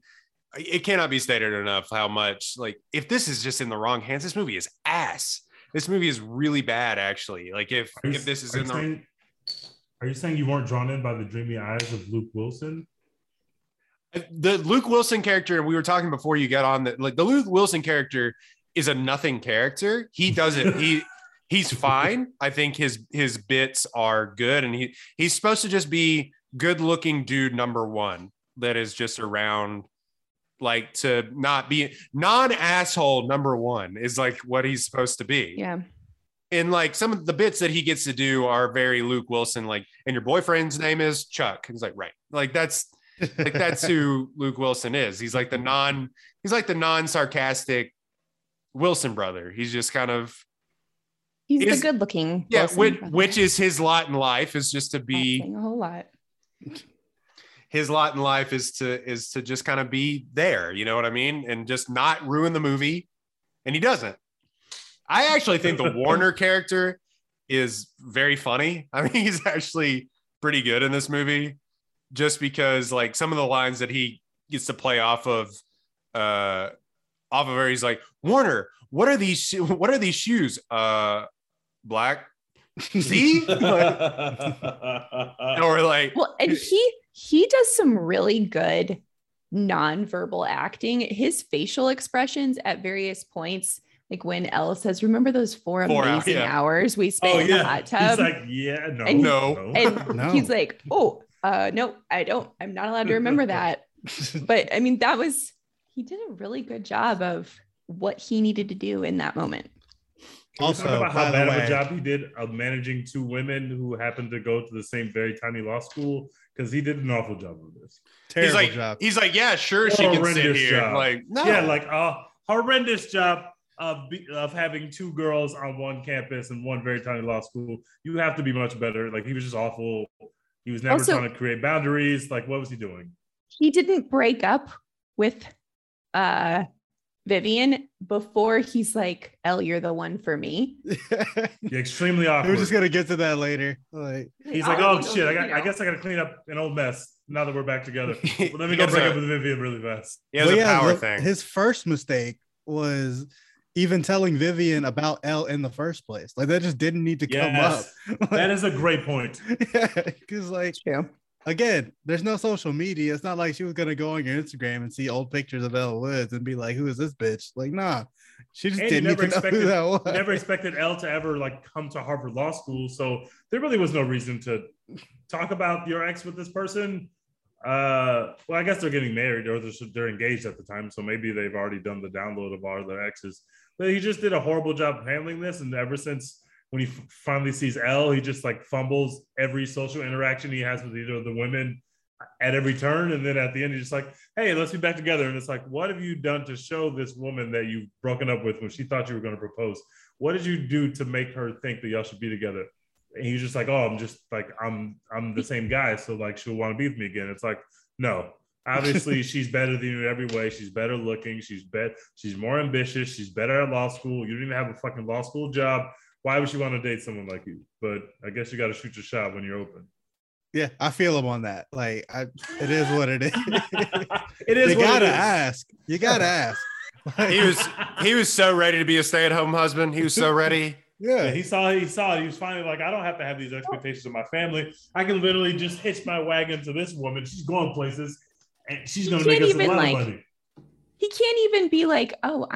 it cannot be stated enough how much, like, if this is just in the wrong hands, this movie is ass. This movie is really bad, actually. Like, if this is in the... Are you saying you weren't drawn in by the dreamy eyes of Luke Wilson? The Luke Wilson character, we were talking before you got on, that, like, the Luke Wilson character is a nothing character. He doesn't... He's fine. I think his bits are good, and he's supposed to just be good-looking dude number one that is just around, like, to not be non-asshole number one is like what he's supposed to be. Yeah. And like some of the bits that he gets to do are very Luke Wilson, like, and your boyfriend's name is Chuck. He's like, right. Like that's who Luke Wilson is. He's like the non-sarcastic Wilson brother. He's just kind of, he's the good-looking. Yeah, which is his lot in life, is just to be a whole lot. His lot in life is to just kind of be there, you know what I mean, and just not ruin the movie and he doesn't. I actually think the Warner character is very funny. I mean, he's actually pretty good in this movie, just because like some of the lines that he gets to play off of her, he's like, Warner, what are these shoes? Black. See? Or like, well, and he does some really good non-verbal acting. His facial expressions at various points, like when Ella says, remember those four amazing hours we spent in the hot tub? He's like, yeah, no, and he's like, no, I don't. I'm not allowed to remember that. But I mean, he did a really good job of what he needed to do in that moment. Also, talk about how bad of a job he did of managing two women who happened to go to the same very tiny law school, because he did an awful job of this. Terrible job. He's like, yeah, sure, she can sit here. Like, no. Yeah, like a horrendous job of having two girls on one campus and one very tiny law school. You have to be much better. Like, he was just awful. He was never trying to create boundaries. Like, what was he doing? He didn't break up with Vivian before he's like, Elle, you're the one for me. You're extremely awkward. We're just gonna get to that later. Like, he's like, oh shit, I guess I gotta clean up an old mess now that we're back together. Well, let me go break up with Vivian really fast. It was a power thing. His first mistake was even telling Vivian about Elle in the first place. Like, that just didn't need to come up. Like, that is a great point. Yeah, because like, again, there's no social media. It's not like she was going to go on your Instagram and see old pictures of Elle Woods and be like, who is this bitch? Like, nah. She just never expected Elle to ever, like, come to Harvard Law School. So there really was no reason to talk about your ex with this person. Well, I guess they're getting married or they're engaged at the time. So maybe they've already done the download of all their exes. But he just did a horrible job handling this. And ever since when he finally sees Elle, he just like fumbles every social interaction he has with either of the women at every turn. And then at the end, he's just like, hey, let's be back together. And it's like, what have you done to show this woman that you've broken up with when she thought you were going to propose? What did you do to make her think that y'all should be together? And he's just like, oh, I'm just like, I'm the same guy. So like, she'll want to be with me again. It's like, no, obviously she's better than you in every way. She's better looking. She's more ambitious. She's better at law school. You didn't even have a fucking law school job. Why would she want to date someone like you? But I guess you got to shoot your shot when you're open. Yeah, I feel him on that. Like, it is what it is. You gotta ask. He was so ready to be a stay-at-home husband. He was so ready. Yeah, he saw it. He was finally like, I don't have to have these expectations of my family. I can literally just hitch my wagon to this woman. She's going places, and she's going to make us a lot of money. He can't even be like, oh,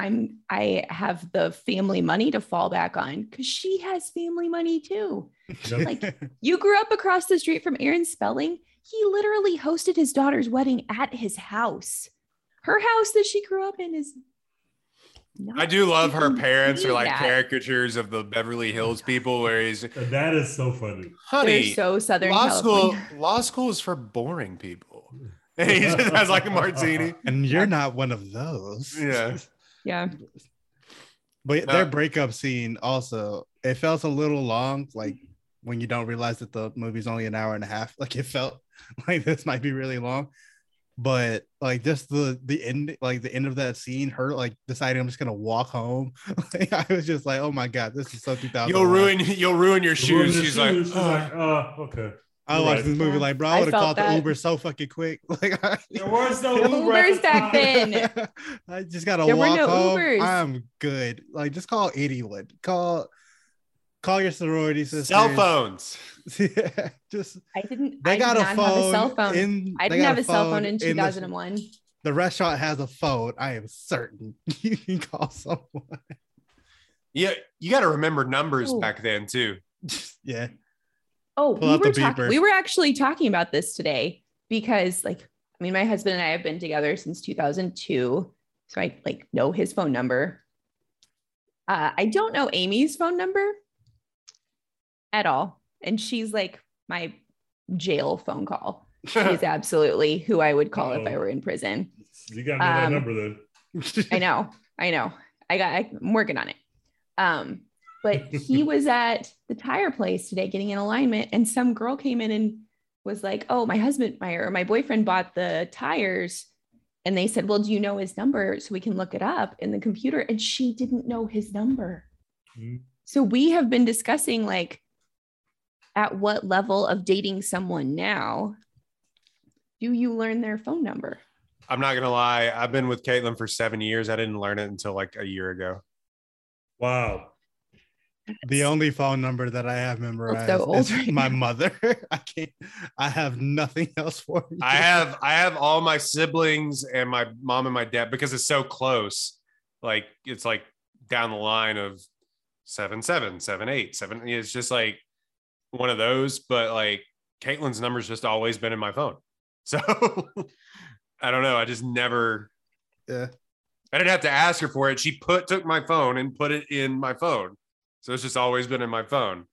I have the family money to fall back on, because she has family money too. Like, you grew up across the street from Aaron Spelling. He literally hosted his daughter's wedding at his house. Her house that she grew up in is not. I do love her parents are like caricatures of the Beverly Hills people, where that is so funny. Honey, they're so Southern California. Law school is for boring people. And he just has like a martini. And you're not one of those. Yeah. Yeah. But their breakup scene also, it felt a little long. Like, when you don't realize that the movie's only an hour and a half, like, it felt like this might be really long. But like, just the end of that scene, her like deciding I'm just gonna walk home. Like, I was just like, oh my god, this is so 2000. You'll ruin your shoes. She's like, oh, okay. I watched this movie like, bro, I would have called the Uber so fucking quick. Like, there was no Ubers back then. I just gotta walk home. Ubers. I'm good. Like, just call anyone. Call your sorority sisters. Cell phones. Yeah, just. I didn't have a cell phone in 2001. The restaurant has a phone. I am certain you can call someone. Yeah, you got to remember numbers back then too. Yeah. Oh, we were actually talking about this today, because like, I mean, my husband and I have been together since 2002. So I like know his phone number. I don't know Amy's phone number at all. And she's like my jail phone call. She's absolutely who I would call if I were in prison. You got me that number then. I know. I'm working on it. But he was at the tire place today getting an alignment, and some girl came in and was like, oh, my boyfriend bought the tires And they said, well, do you know his number so we can look it up in the computer? And she didn't know his number. Mm-hmm. So we have been discussing like at what level of dating someone now do you learn their phone number? I'm not going to lie. I've been with Caitlin for 7 years. I didn't learn it until like a year ago. Wow. The only phone number that I have memorized is my mother. I have nothing else for you. I have all my siblings and my mom and my dad because it's so close. Like it's like down the line of 7, 7, 7, 8, 7. It's just like one of those, but like Caitlin's number's just always been in my phone. So I don't know. I just never. Yeah. I didn't have to ask her for it. She took my phone and put it in my phone. So it's just always been in my phone.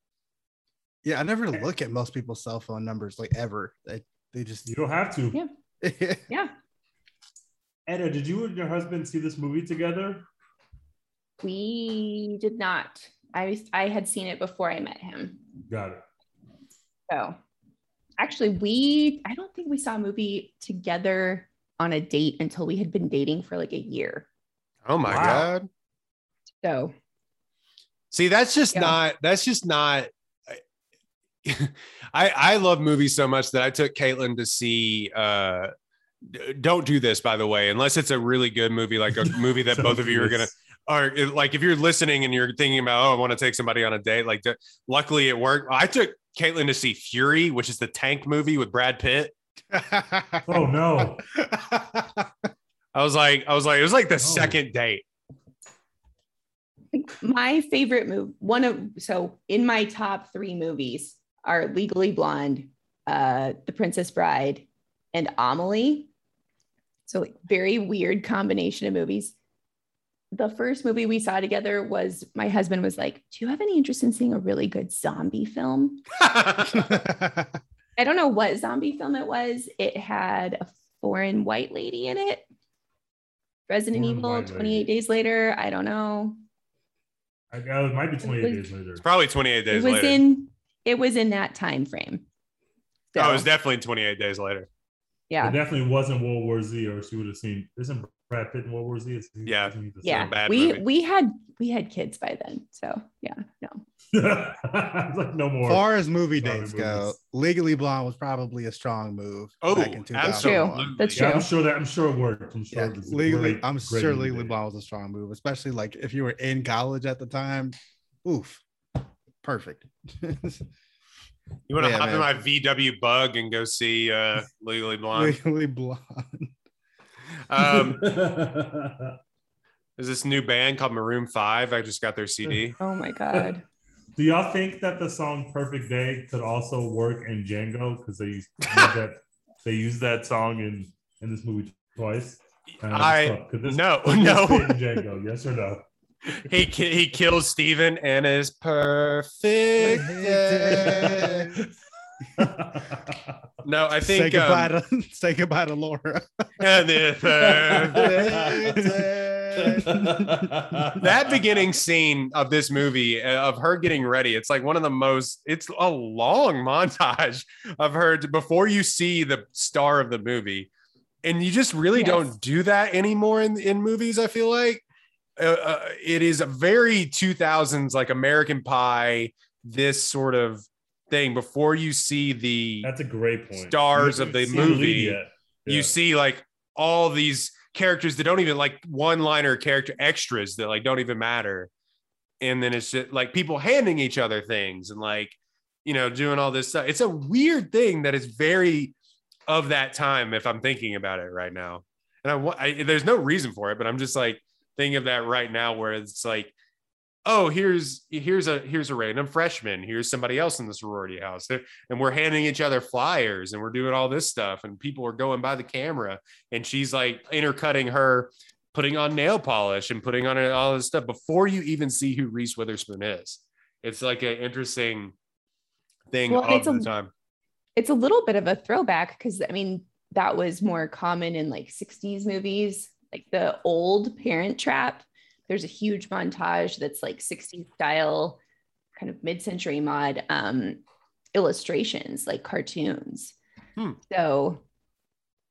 Yeah, I never look at most people's cell phone numbers, like ever. They just you don't have to. Yeah. Yeah. Edna, did you and your husband see this movie together? We did not. I had seen it before I met him. Got it. So actually, I don't think we saw a movie together on a date until we had been dating for like a year. Oh my God. So see, that's just not, I love movies so much that I took Caitlin to see, don't do this, by the way, unless it's a really good movie, like a movie that both of you are going to, or like if you're listening and you're thinking about, oh, I want to take somebody on a date, like luckily it worked. I took Caitlin to see Fury, which is the tank movie with Brad Pitt. Oh no. I was like, it was like the second date. My favorite movie, in my top 3 movies are Legally Blonde, The Princess Bride, and Amelie. So like, very weird combination of movies. The first movie we saw together was my husband was like, do you have any interest in seeing a really good zombie film? I don't know what zombie film it was. It had a foreign white lady in it. Resident Evil, 28 Days Later. I don't know. It might be 28 days later. It's probably 28 days later. It was in that time frame. So. Oh, it was definitely 28 days later. Yeah. It definitely wasn't World War Z, or she would have seen. Isn't Brad Pitt in World War Z? Yeah. Bad movie. We had kids by then. So yeah, no. Like no more. As far as movie dates go, Legally Blonde was probably a strong move. Oh, back in 2000. Absolutely. That's true. Yeah, I'm sure it worked. Legally Blonde was a strong move, especially like if you were in college at the time. Oof. Perfect. You want to hop in my VW Bug and go see Legally Blonde? Legally Blonde. There's this new band called Maroon 5. I just got their CD. Oh my God. Do y'all think that the song Perfect Day could also work in Django? Because they used that song in this movie twice. No. In Django, yes or no? He kills Steven and is perfect day. No, I think say goodbye to Laura. And the perfect day. That beginning scene of this movie of her getting ready, it's like one of the most. It's a long montage of her before you see the star of the movie, and you just really don't do that anymore in movies. I feel like it is a very 2000s like American Pie, this sort of thing before you see the that's a great point stars of the movie. Yeah. You see like all these characters that don't even like one-liner character extras that like don't even matter, and then it's just like people handing each other things and like, you know, doing all this stuff. It's a weird thing that is very of that time if I'm thinking about it right now, and I there's no reason for it, but I'm just like thinking of that right now where it's like, oh, here's a random freshman, here's somebody else in the sorority house, and we're handing each other flyers and we're doing all this stuff, and people are going by the camera, and she's like intercutting her, putting on nail polish and putting on all this stuff before you even see who Reese Witherspoon is. It's like an interesting thing of the time. It's a little bit of a throwback because I mean that was more common in like 60s movies, like the old Parent Trap. There's a huge montage that's like 60s style kind of mid-century mod illustrations, like cartoons. So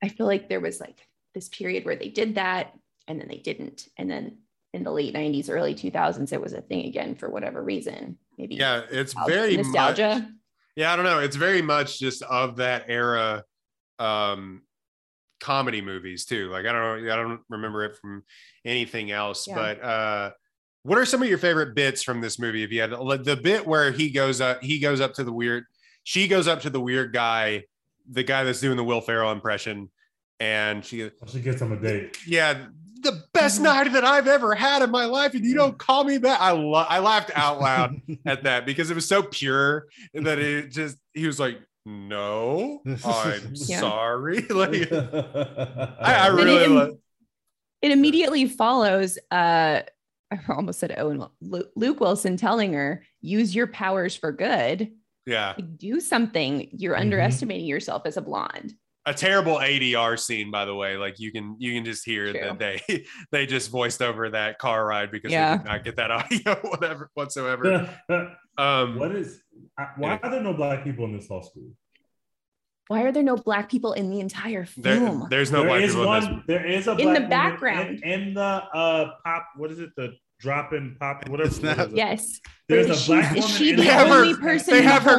I feel like there was like this period where they did that and then they didn't. And then in the late 90s, early 2000s, it was a thing again for whatever reason. Maybe. Yeah, it's very nostalgia. Much, yeah, I don't know. It's very much just of that era. Comedy movies too. Like I don't remember it from anything else. Yeah. But what are some of your favorite bits from this movie? If you had the bit where she goes up to the weird guy, the guy that's doing the Will Ferrell impression, and she gets him a date. Yeah, the best night that I've ever had in my life, and you don't call me back. I laughed out loud at that because it was so pure that it just, he was like, no, I'm sorry. Like, I really it immediately follows I almost said Owen, Luke Wilson telling her, use your powers for good. Yeah, like, do something. You're underestimating yourself as a blonde. A terrible ADR scene, by the way. Like you can just hear that they just voiced over that car ride because they did not get that audio whatsoever. Why are there no black people in this law school? Why are there no black people in the entire film? There's no black people in this. There is a black in the background in the pop. What is it? The drop in pop. Whatever. Yes. There's a black woman. They have her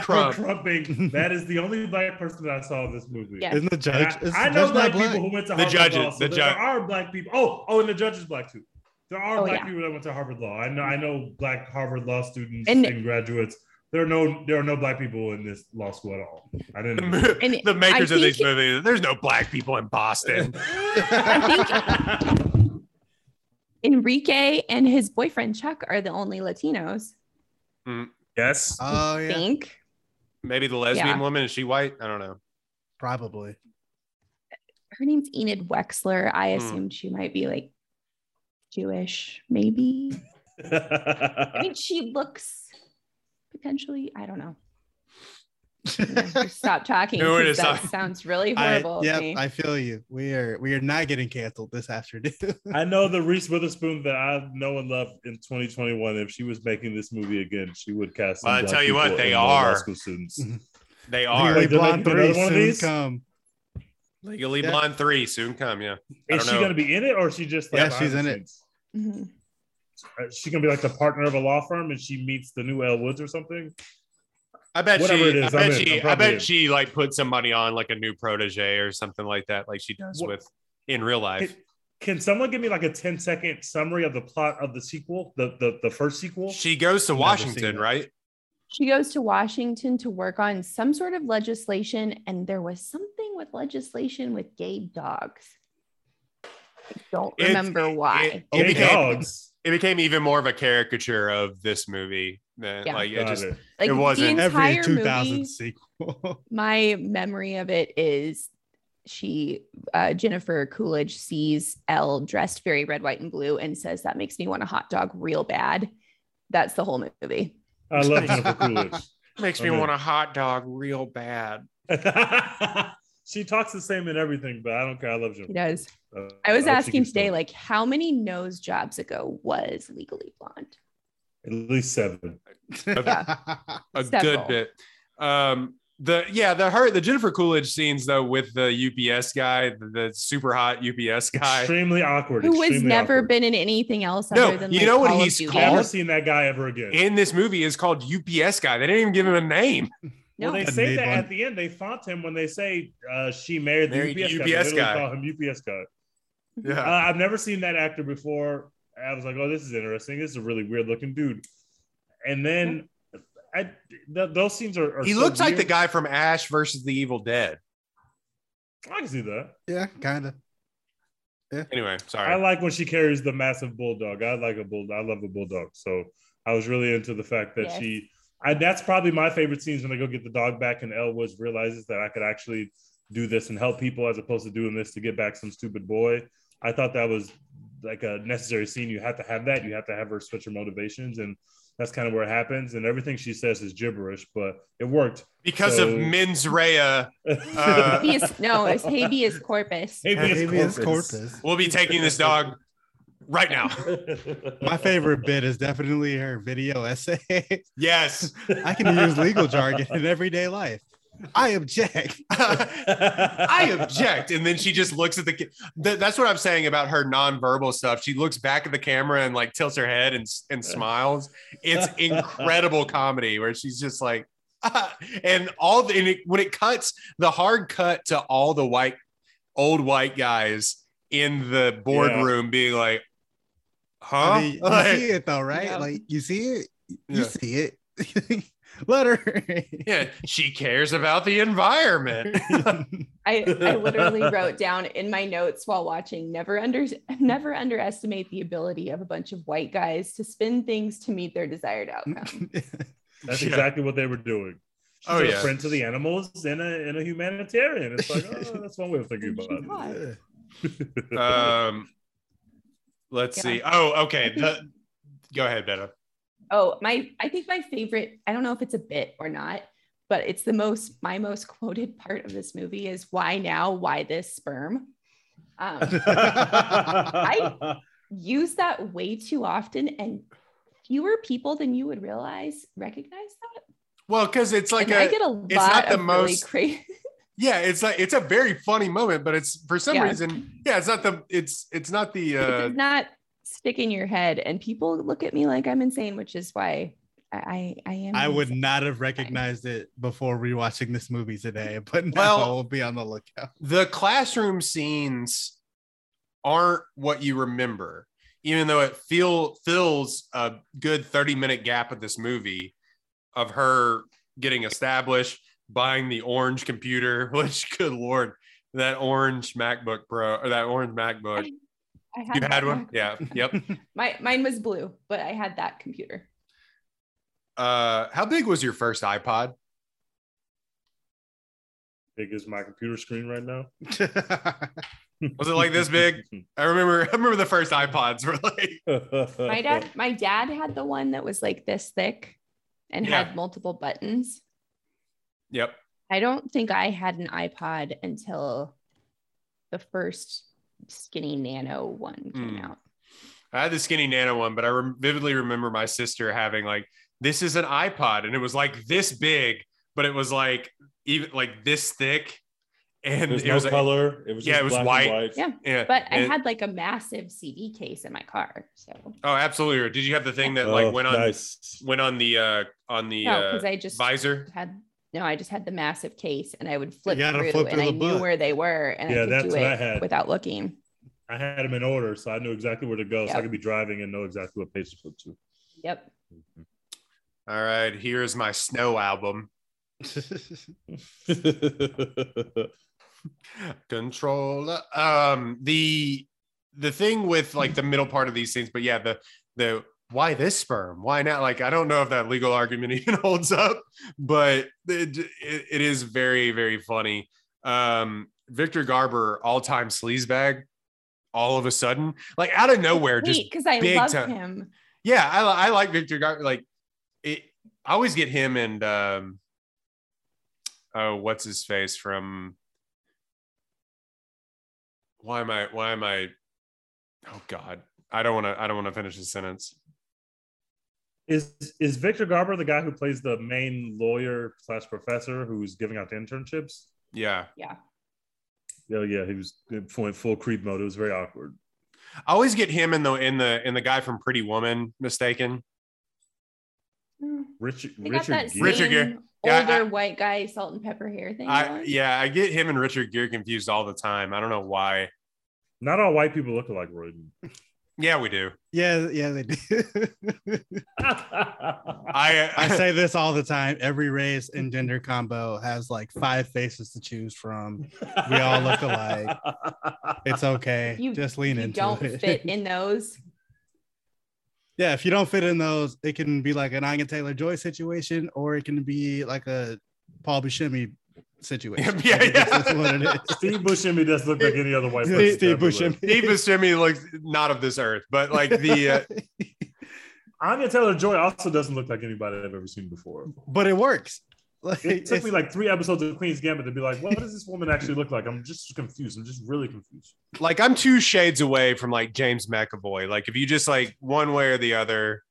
crumping. That is the only black person that I saw in this movie. Yeah. Isn't the judge? I know black people who went to Harvard Law. So there are black people. Oh, and the judge is black too. There are black people that went to Harvard Law. I know black Harvard Law students and graduates. There are no black people in this law school at all. I didn't know. The makers of these movies, there's no black people in Boston. I think Enrique and his boyfriend Chuck are the only Latinos. Yes. Oh, yeah. I think. Maybe the lesbian woman, is she white? I don't know. Probably. Her name's Enid Wexler. I assumed she might be like Jewish, maybe. I mean, she looks potentially, I don't know. Stop talking. That sounds really horrible. Yeah, I feel you. We are not getting canceled this afternoon. I know the Reese Witherspoon that I know and love in 2021. If she was making this movie again, she would cast. Well, I tell you what, they are school students. They are. Legally Blonde 3 soon come. Legally Blonde 3 soon come. Yeah. Is she going to be in it, or is she just? Like, yeah, she's in it. Mm-hmm. She can be like the partner of a law firm, and she meets the new Elle Woods or something. I bet she like put some money on like a new protege or something like that, like she does with in real life. Can someone give me like a 10-second summary of the plot of the sequel, the first sequel? She goes to Washington, right? She goes to Washington to work on some sort of legislation, and there was something with legislation with gay dogs. I don't remember why. Gay dogs. It became even more of a caricature of this movie than it wasn't every 2000 sequel. My memory of it is she, Jennifer Coolidge, sees Elle dressed very red, white, and blue, and says, "That makes me want a hot dog real bad." That's the whole movie. I love Jennifer Coolidge. Makes me want a hot dog real bad. She talks the same in everything, but I don't care. I love Jennifer. She does. I was asking today, like, how many nose jobs ago was Legally Blonde? At least 7. Good bit. The Jennifer Coolidge scenes though with the UPS guy, the super hot UPS guy, extremely awkward. Who has never been in anything else? No, other than you know what he's called? I've never seen that guy ever again. In this movie, is called UPS guy. They didn't even give him a name. No. Well, they say that at the end. They font him when they say she married the UPS guy. They call him UPS guy. Yeah, I've never seen that actor before. I was like, oh, this is interesting. This is a really weird looking dude. And then those scenes are. He looks like the guy from Ash versus the Evil Dead. I can see that. Yeah, kind of. Yeah. Anyway, sorry. I like when she carries the massive bulldog. I like a bulldog. I love a bulldog. So I was really into the fact that she. That's probably my favorite scenes when they go get the dog back and Elle Woods realizes that I could actually do this and help people as opposed to doing this to get back some stupid boy. I thought that was like a necessary scene. You have to have that. You have to have her switch her motivations, and that's kind of where it happens. And everything she says is gibberish, but it worked. Because of mens rea. It's habeas corpus. Habeas corpus. We'll be taking this dog right now. My favorite bit is definitely her video essay. Yes. I can use legal jargon in everyday life. I object. I object. And then she just looks at the kid. That's what I'm saying about her nonverbal stuff. She looks back at the camera and like tilts her head and smiles. It's incredible comedy where she's just like, when it cuts, the hard cut to all the old white guys in the boardroom being like, huh? I mean, you see it though, right? Yeah. Like you see it, you see it. Let her. Yeah, she cares about the environment. I literally wrote down in my notes while watching, never underestimate the ability of a bunch of white guys to spin things to meet their desired outcome. That's exactly what they were doing. She's a friend to the animals and a humanitarian. It's like, that's one way of thinking about it. Let's see. Oh, okay. Go ahead, Betta. Oh, I think my favorite, I don't know if it's a bit or not, but it's my most quoted part of this movie is, why now? Why this sperm? I use that way too often, and fewer people than you would realize recognize that. Well, because it's like, I get a lot, it's not the most really crazy. Yeah, it's like, it's a very funny moment, but it's for some reason, it's not the, it's not the, it's not stick in your head, and people look at me like I'm insane, which is why I am. I would not have recognized it before rewatching this movie today, but now I'll be on the lookout. The classroom scenes aren't what you remember, even though it fills a good 30-minute gap of this movie of her getting established, buying the orange computer, which, good Lord, that orange MacBook Pro or that orange MacBook. You had one? Yeah. Yep. Mine was blue, but I had that computer. How big was your first iPod? Big as my computer screen right now. Was it like this big? I remember the first iPods were like. My dad had the one that was like this thick and had multiple buttons. Yep. I don't think I had an iPod until the first skinny nano one came out. I had the skinny nano one, but I vividly remember my sister having like, this is an iPod, and it was like this big, but it was like even like this thick, and it was no color. Like, it was just it was white. Yeah. But I had like a massive CD case in my car. So absolutely. Did you have the thing that like went on the visor? No, I just had the massive case, and I would flip through and I knew where they were, and I could do it without looking. I had them in order, so I knew exactly where to go, so I could be driving and know exactly what page to flip to. Yep. Mm-hmm. All right, here's my snow album. Controller. The thing with like the middle part of these scenes, but the why this sperm? Why not? Like, I don't know if that legal argument even holds up, but it is very, very funny. Victor Garber, all-time sleazebag, all of a sudden, like out of nowhere, just because I love him. Yeah, I like Victor Garber. Like, I always get him and what's his face from? Why am I? Oh God, I don't want to finish the sentence. Is Victor Garber the guy who plays the main lawyer / professor who's giving out the internships? Yeah. Yeah. Oh yeah, he was full creep mode. It was very awkward. I always get him in the guy from Pretty Woman mistaken. Richard Gere, older white guy, salt and pepper hair thing. I get him and Richard Gere confused all the time. I don't know why. Not all white people look alike, Roden. Yeah, we do. Yeah, they do. I say this all the time. Every race and gender combo has like 5 faces to choose from. We all look alike. It's okay. Just lean into it. Don't fit in those. Yeah, if you don't fit in those, it can be like an Anya Taylor-Joy situation, or it can be like a Paul Buscemi situation. That's what it is. Steve Buscemi doesn't look like any other white person. Steve Buscemi looks not of this earth, but like the Anya Taylor-Joy also doesn't look like anybody I've ever seen before. But it works. Like, it took me like 3 episodes of Queen's Gambit to be like, what does this woman actually look like? I'm just confused. I'm just really confused. Like, I'm 2 shades away from like James McAvoy. Like, if you just like one way or the other,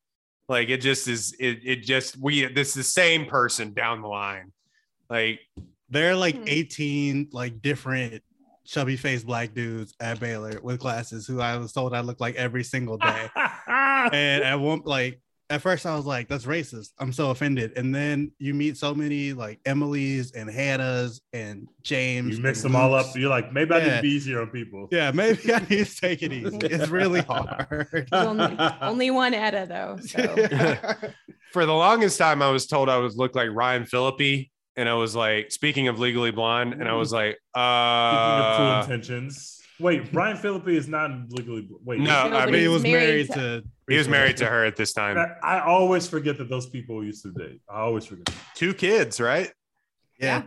like it just is. It just this is the same person down the line. Like, There are like 18 like different chubby faced black dudes at Baylor with glasses who I was told I look like every single day. And at one, like, at first I was like, that's racist. I'm so offended. And then you meet so many like Emily's and Hannah's and James. You mix them all up. You're like, maybe I need to be easier on people. Yeah, maybe I need to take it easy. It's really hard. Only one Etta though. So. Yeah. For the longest time, I was told I would look like Ryan Phillippe. And I was like, speaking of Legally Blonde, and I was like, speaking of Cruel Intentions. Wait, Ryan Phillippe is not legally. Wait, no, I mean, he was married to. He was married to her at this time. I always forget that those people used to date. I always forget. 2 kids, right? Yeah.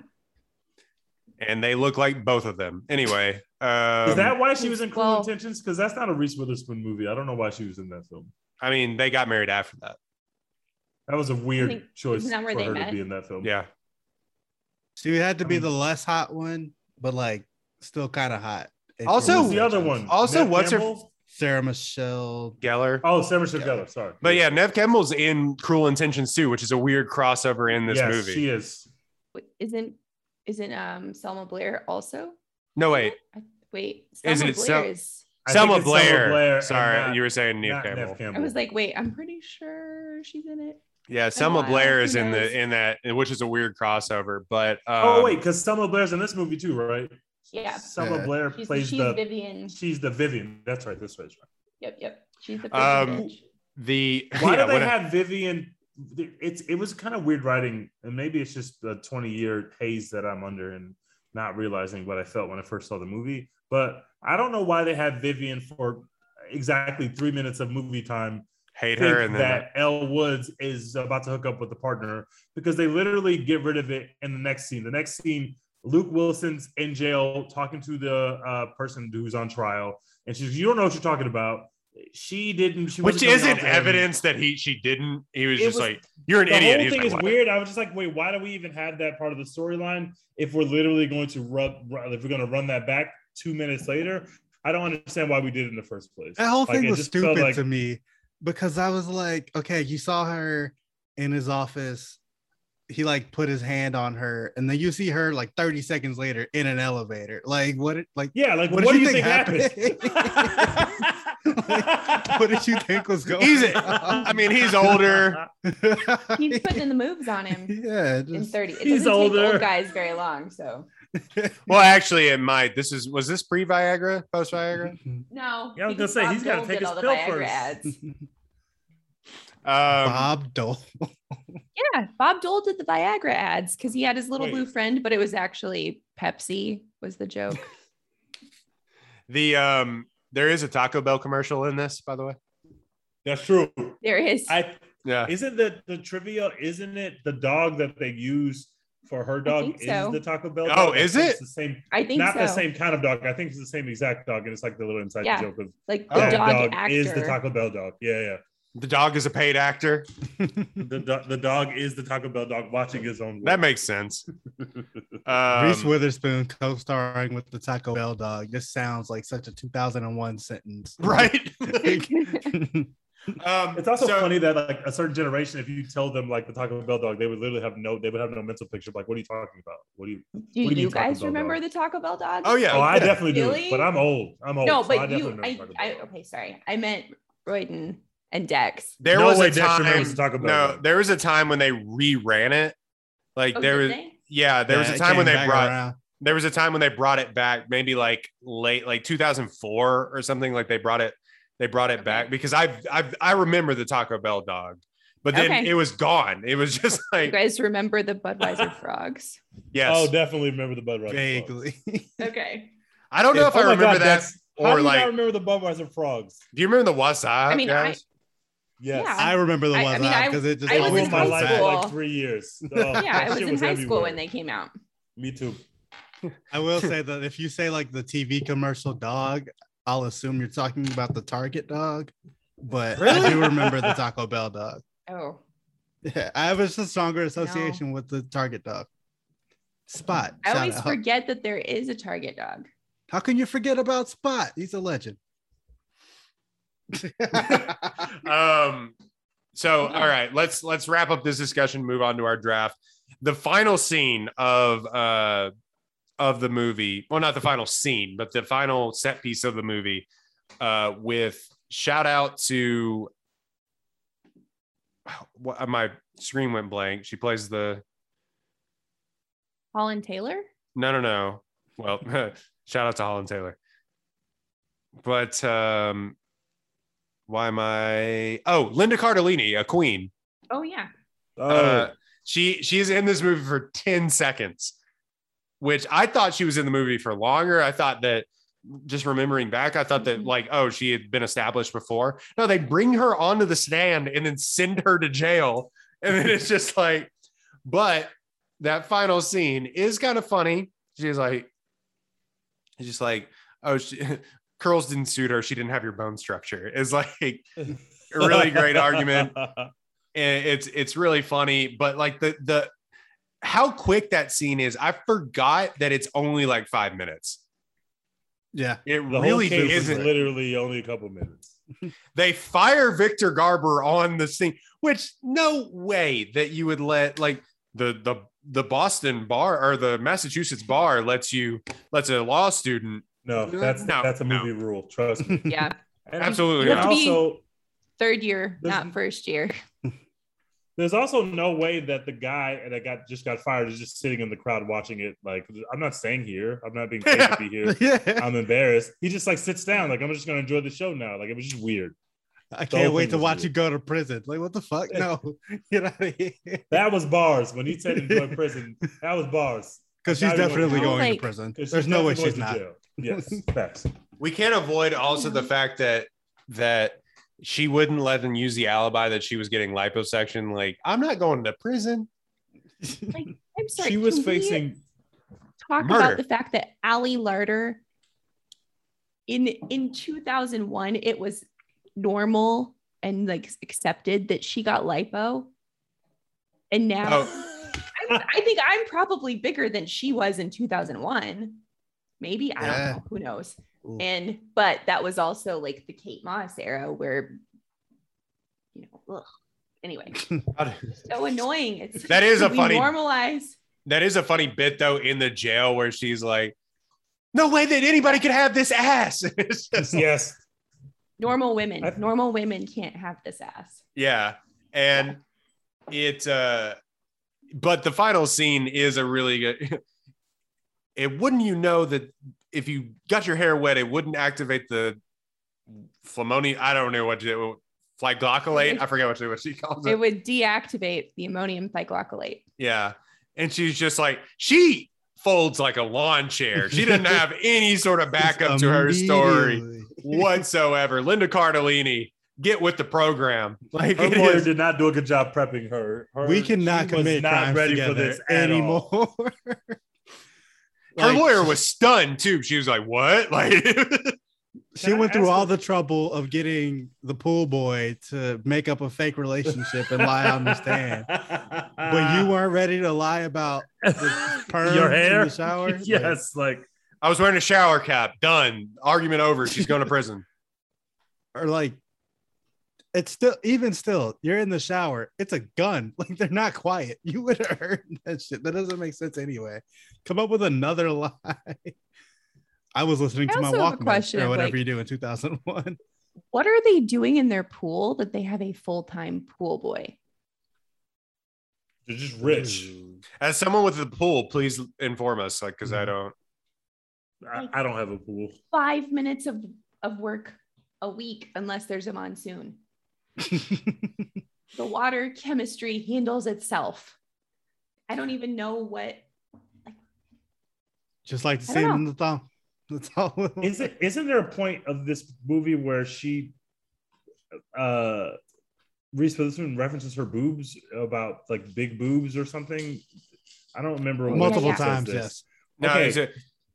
And they look like both of them. Anyway, is that why she was in Cruel Intentions? Because that's not a Reese Witherspoon movie. I don't know why she was in that film. I mean, they got married after that. That was a weird choice for her to be in that film. Yeah. She had to be the less hot one, but like still kind of hot. Also, the other one. Also, what's her? Sarah Michelle Gellar. Oh, Sarah Michelle Gellar. Sorry. But yeah, Neve Campbell's in Cruel Intentions too, which is a weird crossover in this movie. Yes, she is. Isn't Selma Blair also? No, wait. Selma Blair. Sorry, you were saying Neve Campbell. I was like, wait, I'm pretty sure she's in it. Yeah, Selma Blair is in that, which is a weird crossover. But because Selma Blair's in this movie too, right? Yeah, Selma Blair plays the Vivian. She's the Vivian. That's right. This way, right? Yep. She's the why do they have Vivian? It was kind of weird writing, and maybe it's just the 20-year haze that I'm under and not realizing what I felt when I first saw the movie. But I don't know why they had Vivian for exactly 3 minutes of movie time. Hate her, and that Elle Woods is about to hook up with the partner, because they literally get rid of it in the next scene. The next scene. Luke Wilson's in jail talking to the person who's on trial, and she's, you don't know what you're talking about. Which isn't evidence that she didn't. He was just like, you're an idiot. The whole thing is weird. I was just like, wait, why do we even have that part of the storyline if we're literally going to run that back 2 minutes later? I don't understand why we did it in the first place. That whole thing was stupid to me, because I was like, okay, you saw her in his office. He like put his hand on her, and then you see her like 30 seconds later in an elevator. Like what? What do you think happened? Like, what did you think was going? I mean, he's older. He's putting the moves on him. Yeah, in 30. He's older. Old guys very long. So. Well, actually, it might. Was this pre Viagra, post Viagra? No. Yeah, I was gonna say he's got to take his pill first. Bob Dole. Yeah, Bob Dole did the Viagra ads because he had his little blue friend, but it was actually Pepsi was the joke. There is a Taco Bell commercial in this, by the way. That's true. There is. Isn't the trivia? Isn't it the dog that they use for her dog is the Taco Bell dog? Oh, is it? It's the same. I think not the same kind of dog. I think it's the same exact dog, and it's like the little inside joke of like the dog actor is the Taco Bell dog. Yeah. The dog is a paid actor. The dog is the Taco Bell dog watching his own work. That makes sense. Reese Witherspoon co-starring with the Taco Bell dog. This sounds like such a 2001 sentence. Right? It's also funny that like a certain generation, if you tell them like the Taco Bell dog, they would literally have no mental picture. Like, what are you talking about? Do you guys remember the Taco Bell dog? Oh, yeah. I definitely do. But I'm old. No, but I meant Royden. And Dex. There was a time when they re-ran it. Like there was a time when they brought it back, maybe like late, like 2004 or something. Like they brought it back because I remember the Taco Bell dog, but then it was gone. It was just like, you guys remember the Budweiser frogs? Yes. Oh, definitely remember the Budweiser. Vaguely. Okay. I don't know if I remember that. Or like, I remember the Budweiser frogs. Do you remember the Wasabi? I mean, guys? Yes. Yeah. I remember the one because it just was my life for like 3 years. So I was in high school when they came out. Me too. I will say that if you say like the TV commercial dog, I'll assume you're talking about the Target dog, but really? I do remember the Taco Bell dog. Oh. Yeah, I have a stronger association with the Target dog. Spot. I always forget that there is a Target dog. How can you forget about Spot? He's a legend. All right, let's wrap up this discussion, move on to our draft. the final scene of the movie, well, not the final scene, but the final set piece of the movie, with shout out to, what, my screen went blank. She plays the Holland Taylor. No. Well, shout out to Holland Taylor. But why am I? Oh, Linda Cardellini, a queen. Oh yeah. She's in this movie for 10 seconds, which I thought she was in the movie for longer. I thought that, just remembering back, I thought that, like, oh, she had been established before. No, they bring her onto the stand and then send her to jail. And then it's just like, but that final scene is kind of funny. She's like, oh, curls didn't suit her. She didn't have your bone structure. It's like a really great argument. And it's really funny, but like the how quick that scene is. I forgot that it's only like 5 minutes. Yeah, it really isn't. Literally only a couple minutes. They fire Victor Garber on this thing, which no way that you would let, like, the Boston bar or the Massachusetts bar lets a law student. No, that's a movie rule. Trust me. Yeah, absolutely. You have to be also third year, not first year. There's also no way that the guy that just got fired is just sitting in the crowd watching it. Like, I'm not staying here. I'm not being paid to be here. Yeah. I'm embarrassed. He just like sits down. Like, I'm just going to enjoy the show now. Like, it was just weird. I can't wait to watch you go to prison. Like, what the fuck? No, get out of here. That was bars. When he said enjoy prison, that was bars. Because she's definitely going to prison. There's no way she's not. Yes, facts. We can't avoid also the fact that she wouldn't let them use the alibi that she was getting liposuction. Like, I'm not going to prison. Like, I'm sorry. She was facing talk murder. About the fact that Allie Larter in 2001, it was normal and like accepted that she got lipo. And now I think I'm probably bigger than she was in 2001. Maybe. I don't know. Who knows? Ooh. But that was also like the Kate Moss era where, you know, ugh. Anyway, so annoying. It's that is a funny normalize. That is a funny bit though in the jail where she's like, "No way that anybody could have this ass." It's just, yes, normal women can't have this ass. Yeah, and it. But the final scene is a really good. It wouldn't, you know, that if you got your hair wet, it wouldn't activate the flammonium. I don't know what you glycolate. I forget what she calls it. It would deactivate the ammonium glycolate. Yeah. And she's just like, she folds like a lawn chair. She didn't have any sort of backup to her story whatsoever. Linda Cardellini, get with the program. Like, her lawyer did not do a good job prepping her. We cannot commit crimes together for this anymore. Her lawyer was stunned too. She was like, "What?" Like, she went through all the trouble of getting the pool boy to make up a fake relationship and lie on the stand, but you weren't ready to lie about the perm your hair in the shower. Yes, like I was wearing a shower cap. Done. Argument over. She's going to prison. Or like, it's still, you're in the shower. It's a gun. Like, they're not quiet. You would have heard that shit. That doesn't make sense anyway. Come up with another lie. I was listening to my Walkman or whatever, like, you do in 2001. What are they doing in their pool that they have a full-time pool boy? They're just rich. As someone with the pool, please inform us, like, because I don't have a pool. 5 minutes of work a week, unless there's a monsoon. The water chemistry handles itself. I don't even know what. Like, just like the same in the thumb. That's all. Isn't there a point of this movie where she, Reese Witherspoon references her boobs about like big boobs or something? I don't remember. Multiple times, yes. Okay. No,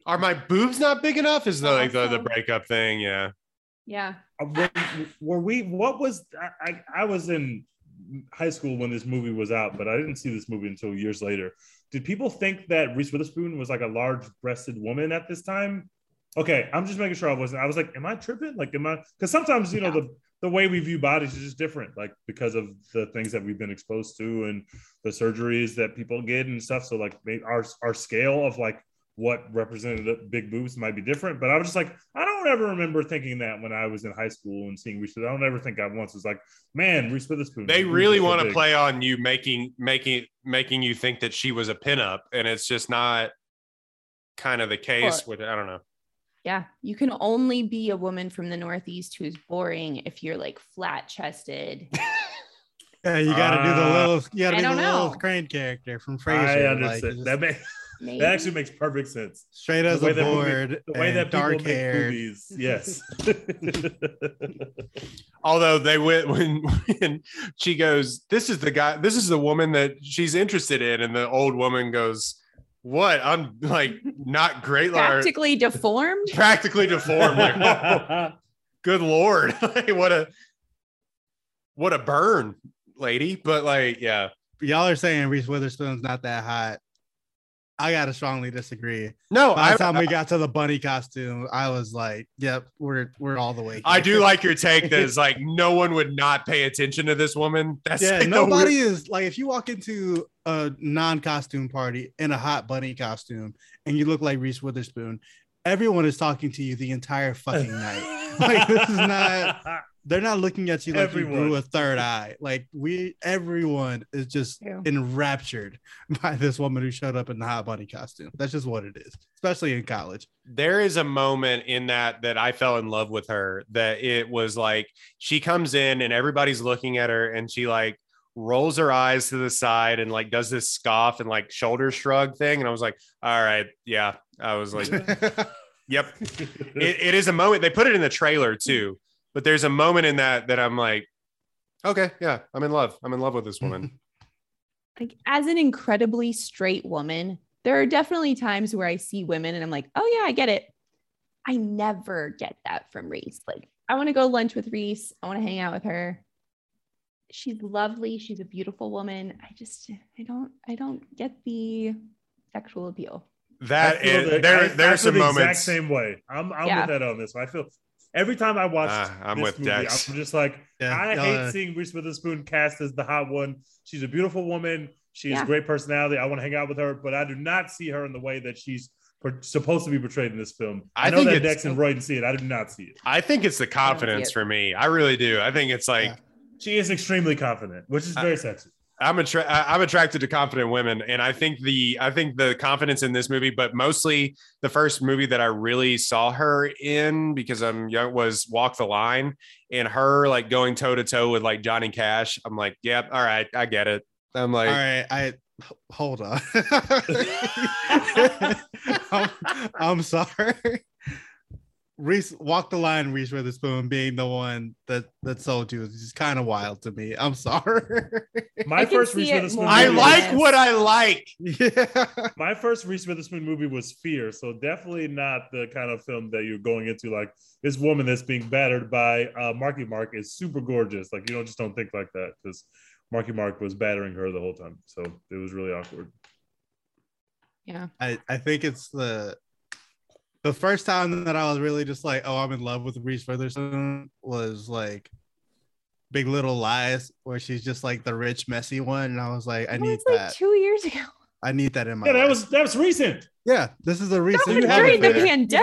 are my boobs not big enough? Is the breakup thing? Yeah. Yeah. I was in high school when this movie was out, but I didn't see this movie until years later. Did people think that Reese Witherspoon was like a large-breasted woman at this time? Okay, I'm just making sure I wasn't. I was like, am I tripping? Like, am I? Because sometimes, you know, the the way we view bodies is just different, like because of the things that we've been exposed to and the surgeries that people get and stuff. So like our scale of like what represented big boobs might be different. But I was just like, I don't ever remember thinking that when I was in high school and seeing Reese. I don't ever think I once was like, man, Reese Witherspoon. They really want to play on you, making you think that she was a pinup, and it's just not kind of the case. With I don't know. Yeah, you can only be a woman from the Northeast who's boring if you're like flat chested. Yeah, you got to do the little, you got to be the little crane character from Frasier. I understand. Like, that actually makes perfect sense. Straight as a board, the way that dark hair. Yes. Although they went when she goes, "This is the guy. This is the woman that she's interested in," and the old woman goes, "What? I'm like not great, practically deformed." Practically deformed. Like, oh, good Lord, like, what a burn, lady. But like, yeah, y'all are saying Reese Witherspoon's not that hot. I gotta strongly disagree. No, by the time we got to the bunny costume, I was like, "Yep, we're all the way here." I do like your take that is like no one would not pay attention to this woman. That's like nobody is like, if you walk into a non-costume party in a hot bunny costume and you look like Reese Witherspoon, everyone is talking to you the entire fucking night. Like this is not. They're not looking at you like you through a third eye. Like everyone is just enraptured by this woman who showed up in the hot bunny costume. That's just what it is, especially in college. There is a moment in that I fell in love with her, that it was like, she comes in and everybody's looking at her and she like rolls her eyes to the side and like does this scoff and like shoulder shrug thing. And I was like, all right. Yeah. I was like, yep. It is a moment. They put it in the trailer too. But there's a moment in that I'm like, okay, yeah, I'm in love. I'm in love with this woman. Like, as an incredibly straight woman, there are definitely times where I see women and I'm like, oh yeah, I get it. I never get that from Reese. Like, I want to go lunch with Reese. I want to hang out with her. She's lovely. She's a beautiful woman. I don't get the sexual appeal. That is, there's some moments. Exact same way. I'm with that on this. I feel. Every time I watch this movie, Dex. I'm just like, I hate seeing Reese Witherspoon cast as the hot one. She's a beautiful woman. She has great personality. I want to hang out with her, but I do not see her in the way that she's supposed to be portrayed in this film. I know that Dex and Roy didn't see it. I do not see it. I think it's the confidence for me. I really do. I think it's like... Yeah. She is extremely confident, which is very sexy. I'm attracted to confident women, and I think the confidence in this movie, but mostly the first movie that I really saw her in because I'm young was Walk the Line, and her like going toe to toe with like Johnny Cash. I'm like, yep, all right, I get it. I'm like, all right, hold on. I'm sorry. Reese, Walk the Line, Reese Witherspoon being the one that sold you is just kind of wild to me. I'm sorry. My first Reese Witherspoon movie. I like what I like. Yeah. My first Reese Witherspoon movie was Fear. So definitely not the kind of film that you're going into. Like this woman that's being battered by Marky Mark is super gorgeous. Like you don't think like that because Marky Mark was battering her the whole time. So it was really awkward. Yeah. I think it's the first time that I was really just like, oh, I'm in love with Reese Witherspoon was like Big Little Lies, where she's just like the rich, messy one. And I was like, I need that. Like 2 years ago. I need that in my life. That was recent. Yeah, this is a recent. During the pandemic. You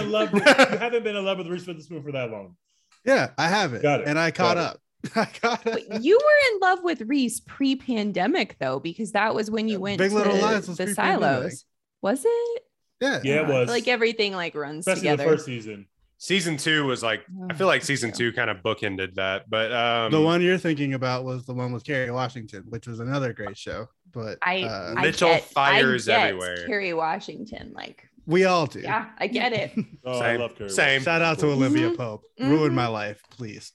haven't been in love with Reese Witherspoon for that long. Yeah, I haven't. Got it. And I caught up. But you were in love with Reese pre-pandemic though, because that was when you went to the silos. Was it? Yeah, it was like everything like runs especially together. The first season two was like, I feel like season two kind of bookended that, but the one you're thinking about was the one with Kerry Washington, which was another great show. But I Mitchell get, fires I get everywhere. Kerry Washington, like we all do. Yeah, I get it. Oh, same. I love Kerry. Same. Shout out to Olivia Pope. Mm-hmm. Ruined my life, please.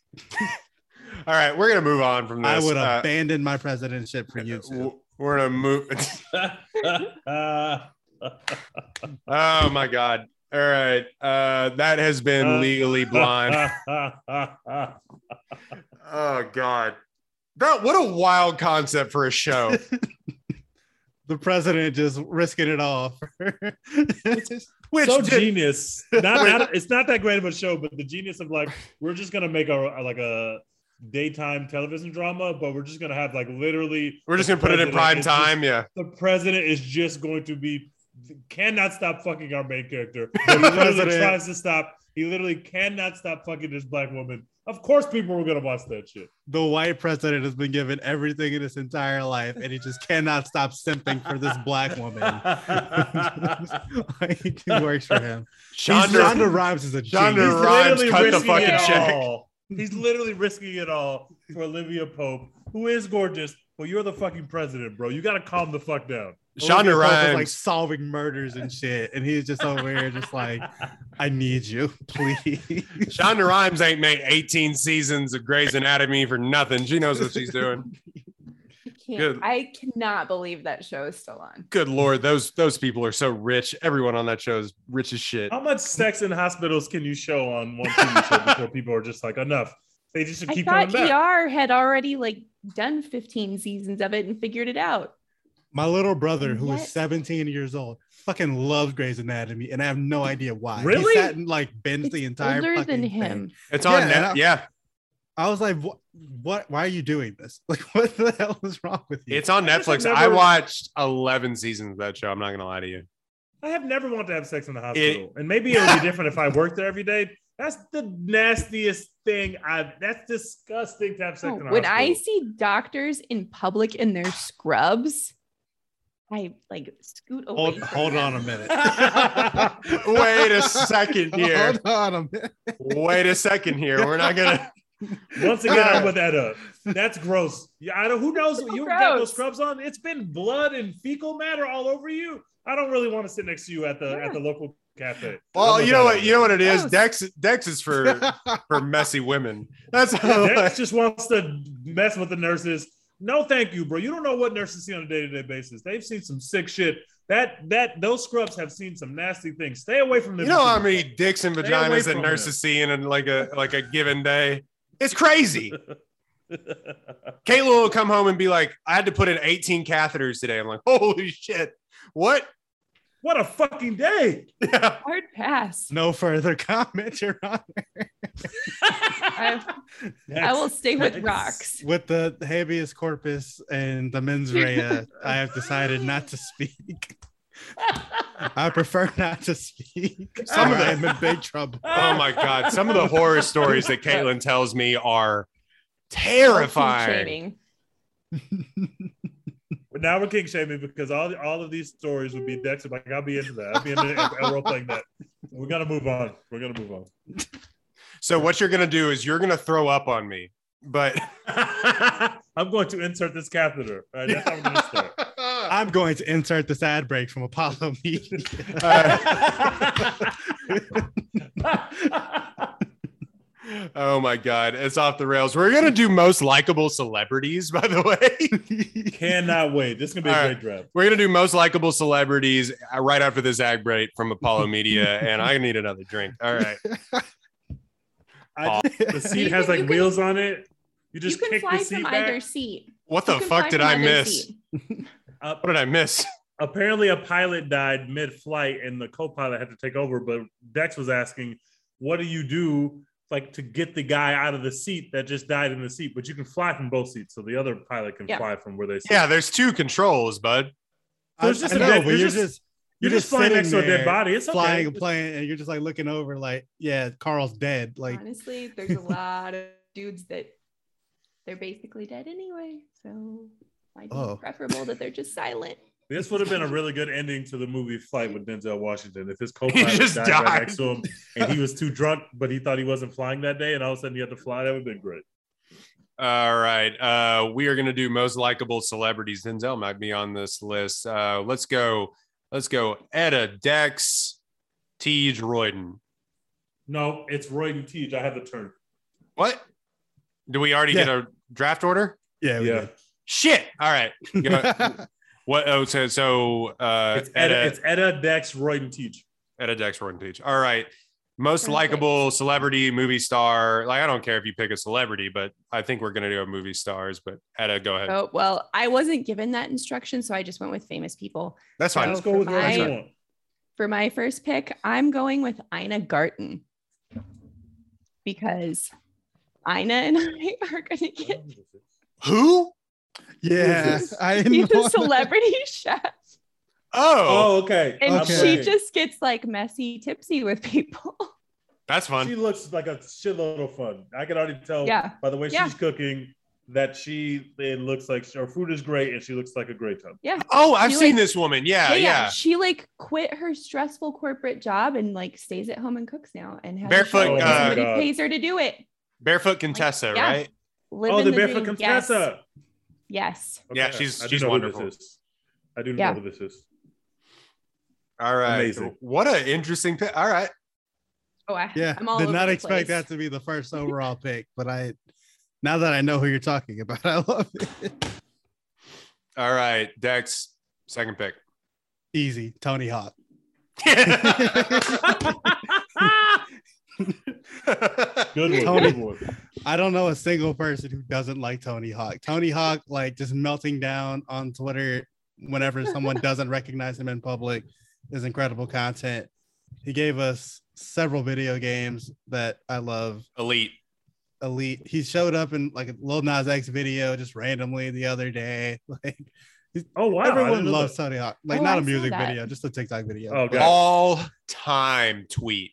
All right, we're gonna move on from this. I would abandon my presidentship for you two. We're gonna move. Oh my God. All right. That has been Legally Blonde. Oh God. Bro, what a wild concept for a show. the president just risking it all. Which so genius. It's not that great of a show, but the genius of like, we're just gonna make a like a daytime television drama, but we're just gonna have like literally. We're just gonna put it in prime time. Yeah. The president is just going to be cannot stop fucking our main character. He literally tries to stop. He literally cannot stop fucking this black woman. Of course, people were gonna watch that shit. The white president has been given everything in his entire life, and he just cannot stop simping for this black woman. Like, it works for him. Shonda Rhimes is a genius. Shonda Rhimes cut the fucking check. He's literally risking it all for Olivia Pope, who is gorgeous, but you're the fucking president, bro. You gotta calm the fuck down. Shonda Rhimes like solving murders and shit, and he's just over here just like, I need you, please. Shonda Rhimes ain't made 18 seasons of Grey's Anatomy for nothing. She knows what she's doing. I cannot believe that show is still on. Good Lord, those people are so rich. Everyone on that show is rich as shit. How much sex in hospitals can you show on one TV show before people are just like, enough? They just keep coming back. I thought ER had already like done 15 seasons of it and figured it out. My little brother, who is 17 years old, fucking loves Grey's Anatomy, and I have no idea why. Really? He sat and like binged the entire fucking thing. It's on Netflix. Yeah. I was like, what? Why are you doing this? Like, what the hell is wrong with you? It's on Netflix. I watched 11 seasons of that show. I'm not going to lie to you. I have never wanted to have sex in the hospital. And maybe it would be different if I worked there every day. That's the nastiest thing. That's disgusting to have sex in the hospital. When I see doctors in public in their scrubs, I like scoot away. Hold on a minute. Wait a second here. Hold on a minute. Wait a second here. We're not gonna. Once again, I put that up. That's gross. Yeah, I don't. Who knows? So you got those scrubs on. It's been blood and fecal matter all over you. I don't really want to sit next to you at the local cafe. Well, you know what? You know what it is. Dex is for messy women. That's how Dex just wants to mess with the nurses. No, thank you, bro. You don't know what nurses see on a day-to-day basis. They've seen some sick shit. Those scrubs have seen some nasty things. Stay away from them. You know how many dicks and vaginas that nurses see in like a given day? It's crazy. Kayla will come home and be like, I had to put in 18 catheters today. I'm like, holy shit. What? What a fucking day. Yeah. Hard pass. No further comment, Your Honor. I will stay with rocks. With the habeas corpus and the mens rea, I have decided not to speak. I prefer not to speak. I'm in big trouble. Oh my God. Some of the horror stories that Caitlin tells me are terrifying. Now we're king shaming because all of these stories would be Dex. I'm like, I'll be into that. I'll be into role playing that. We're gonna move on. We're gonna move on. So what you're gonna do is you're gonna throw up on me, but I'm going to insert this catheter. All right, that's how I'm gonna start. I'm going to insert this ad break from Apollo Media. Oh my God, it's off the rails. We're gonna do most likable celebrities, by the way. Cannot wait. This is gonna be a great draft. We're gonna do most likable celebrities right after this ad break from Apollo Media, and I need another drink. All right. The seat has like wheels on it. You can kick fly the seat from back. Either seat. What the fuck did I miss? What did I miss? Apparently, a pilot died mid-flight, and the co-pilot had to take over. But Dex was asking, "What do you do?" Like to get the guy out of the seat that just died in the seat, but you can fly from both seats, so the other pilot can fly from where they sit. Yeah, there's two controls, bud. You're just flying next to a dead body. It's flying a plane, and you're just like looking over, like, yeah, Carl's dead. Like, honestly, there's a lot of dudes that they're basically dead anyway, so it's preferable that they're just silent. This would have been a really good ending to the movie Flight with Denzel Washington if his co-pilot just died right next to him and he was too drunk, but he thought he wasn't flying that day, and all of a sudden he had to fly. That would have been great. All right. We are going to do most likable celebrities. Denzel might be on this list. Let's go. Etta, Dex, Tej, Royden. No, it's Royden, Tej. I have the turn. What? Do we already get a draft order? Yeah. We did. Shit. All right. Go. What? Oh, so it's Etta, Dex, Royden, Tej. All right. Most likable celebrity, movie star. Like, I don't care if you pick a celebrity, but I think we're going to do a movie stars. But Etta, go ahead. Oh, well, I wasn't given that instruction, so I just went with famous people. That's fine. Let's go with what you want. For my first pick, I'm going with Ina Garten, because Ina and I are going to get... Who? Yeah. She's a celebrity chef. Oh, okay. And she just gets like messy, tipsy with people. That's fun. She looks like a shitload of fun. I can already tell by the way she's cooking that it looks like her food is great and she looks like a great time. Yeah. Oh, I've seen this woman. Yeah. She like quit her stressful corporate job and like stays at home and cooks now and has Barefoot. Somebody pays her to do it. Barefoot Contessa, like, right? Oh, the Barefoot Contessa. Yes. Okay. Yeah, she's wonderful. I do know who this is. All right. Amazing. What an interesting pick. All right. Oh, I'm all did over not the expect place. That to be the first overall pick, but now that I know who you're talking about, I love it. All right, Dex, second pick. Easy, Tony Hawk. Good one. I don't know a single person who doesn't like Tony Hawk. Tony Hawk, like, just melting down on Twitter whenever someone doesn't recognize him in public. Is incredible content. He gave us several video games that I love. Elite. He showed up in like a Lil Nas X video just randomly the other day. Like, oh wow! Everyone loves Tony Hawk. Like not a music video, just a TikTok video. Oh, God. All-time tweet.